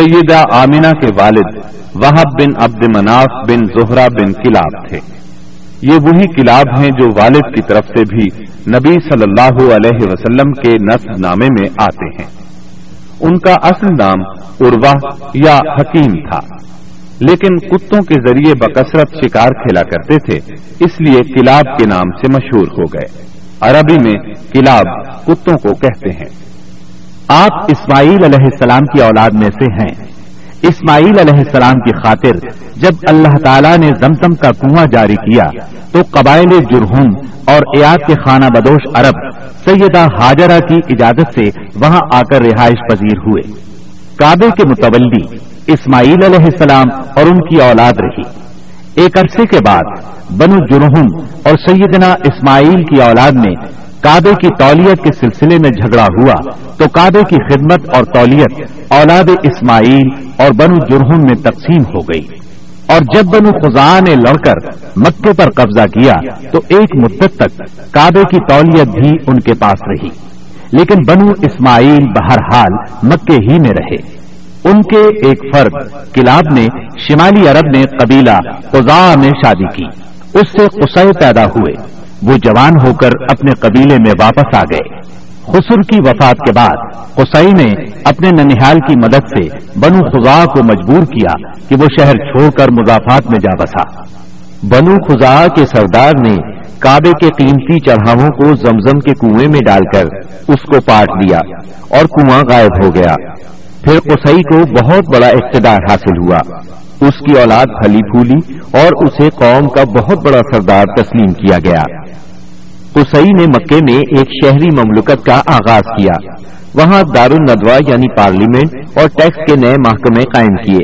سیدہ آمینہ کے والد وہب بن عبد مناف بن زہرہ بن کلاب تھے۔ یہ وہی کلاب ہیں جو والد کی طرف سے بھی نبی صلی اللہ علیہ وسلم کے نسب نامے میں آتے ہیں۔ ان کا اصل نام عروہ یا حکیم تھا، لیکن کتوں کے ذریعے بکثرت شکار کھیلا کرتے تھے، اس لیے کلاب کے نام سے مشہور ہو گئے۔ عربی میں کلاب کتوں کو کہتے ہیں۔ آپ اسماعیل علیہ السلام کی اولاد میں سے ہیں۔ اسماعیل علیہ السلام کی خاطر جب اللہ تعالیٰ نے زمزم کا کنواں جاری کیا تو قبائل جرہم اور ایاد کے خانہ بدوش عرب سیدہ ہاجرہ کی اجازت سے وہاں آ کر رہائش پذیر ہوئے۔ کعبے کے متولی اسماعیل علیہ السلام اور ان کی اولاد رہی۔ ایک عرصے کے بعد بنو جرہم اور سیدنا اسماعیل کی اولاد میں کعبے کی تولیت کے سلسلے میں جھگڑا ہوا تو کعبے کی خدمت اور تولیت اولاد اسماعیل اور بنو جرہم میں تقسیم ہو گئی، اور جب بنو خزاعہ نے لڑ کر مکے پر قبضہ کیا تو ایک مدت تک کعبے کی تولیت بھی ان کے پاس رہی، لیکن بنو اسماعیل بہرحال مکے ہی میں رہے۔ ان کے ایک فرد کلاب نے شمالی عرب نے قبیلہ خزاعہ میں شادی کی، اس سے قصی پیدا ہوئے۔ وہ جوان ہو کر اپنے قبیلے میں واپس آ گئے۔ خسر کی وفات کے بعد قصی نے اپنے ننھیال کی مدد سے بنو خزاعہ کو مجبور کیا کہ وہ شہر چھوڑ کر مضافات میں جا بسا۔ بنو خزاعہ کے سردار نے کعبے کے قیمتی چڑھاووں کو زمزم کے کنویں میں ڈال کر اس کو پاٹ دیا اور کنواں غائب ہو گیا۔ پھر قصی کو بہت بڑا اقتدار حاصل ہوا، اس کی اولاد پھلی پھولی اور اسے قوم کا بہت بڑا سردار تسلیم کیا گیا۔ قصی نے مکے میں ایک شہری مملکت کا آغاز کیا، وہاں دار الندوہ یعنی پارلیمنٹ اور ٹیکس کے نئے محکمے قائم کیے،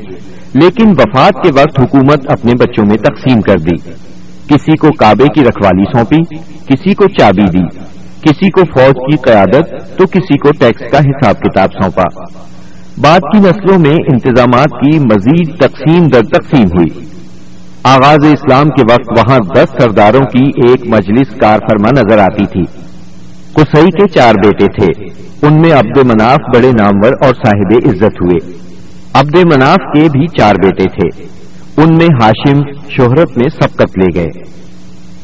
لیکن وفات کے وقت حکومت اپنے بچوں میں تقسیم کر دی۔ کسی کو کعبے کی رکھوالی سونپی، کسی کو چابی دی، کسی کو فوج کی قیادت تو کسی کو ٹیکس کا حساب کتاب سونپا۔ بعد کی نسلوں میں انتظامات کی مزید تقسیم در تقسیم ہوئی۔ آغاز اسلام کے وقت وہاں 10 سرداروں کی ایک مجلس کارفرما نظر آتی تھی۔ قصی کے 4 بیٹے تھے، ان میں عبد مناف بڑے نامور اور صاحب عزت ہوئے۔ عبد مناف کے بھی 4 بیٹے تھے، ان میں ہاشم شہرت میں سبقت لے گئے۔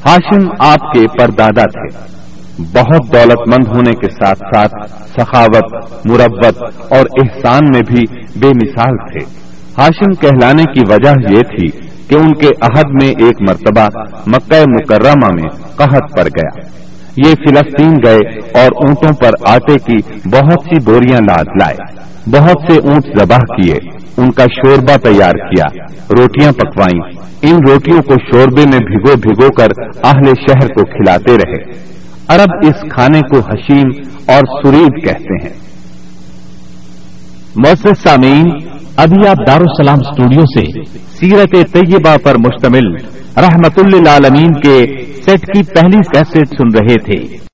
ہاشم آپ کے پردادا تھے، بہت دولت مند ہونے کے ساتھ ساتھ سخاوت، مروت اور احسان میں بھی بے مثال تھے۔ ہاشم کہلانے کی وجہ یہ تھی کہ ان کے عہد میں ایک مرتبہ مکہ مکرمہ میں قحط پڑ گیا۔ یہ فلسطین گئے اور اونٹوں پر آٹے کی بہت سی بوریاں لاد لائے، بہت سے اونٹ ذبح کیے، ان کا شوربہ تیار کیا، روٹیاں پکوائیں۔ ان روٹیوں کو شوربے میں بھگو بھگو کر اہل شہر کو کھلاتے رہے۔ عرب اس کھانے کو حشیم اور سرید کہتے ہیں۔ معزز سامعین، ابھی آپ دار السلام اسٹوڈیو سے سیرت طیبہ پر مشتمل رحمۃ للعالمین کے سیٹ کی پہلی کیسٹ سن رہے تھے۔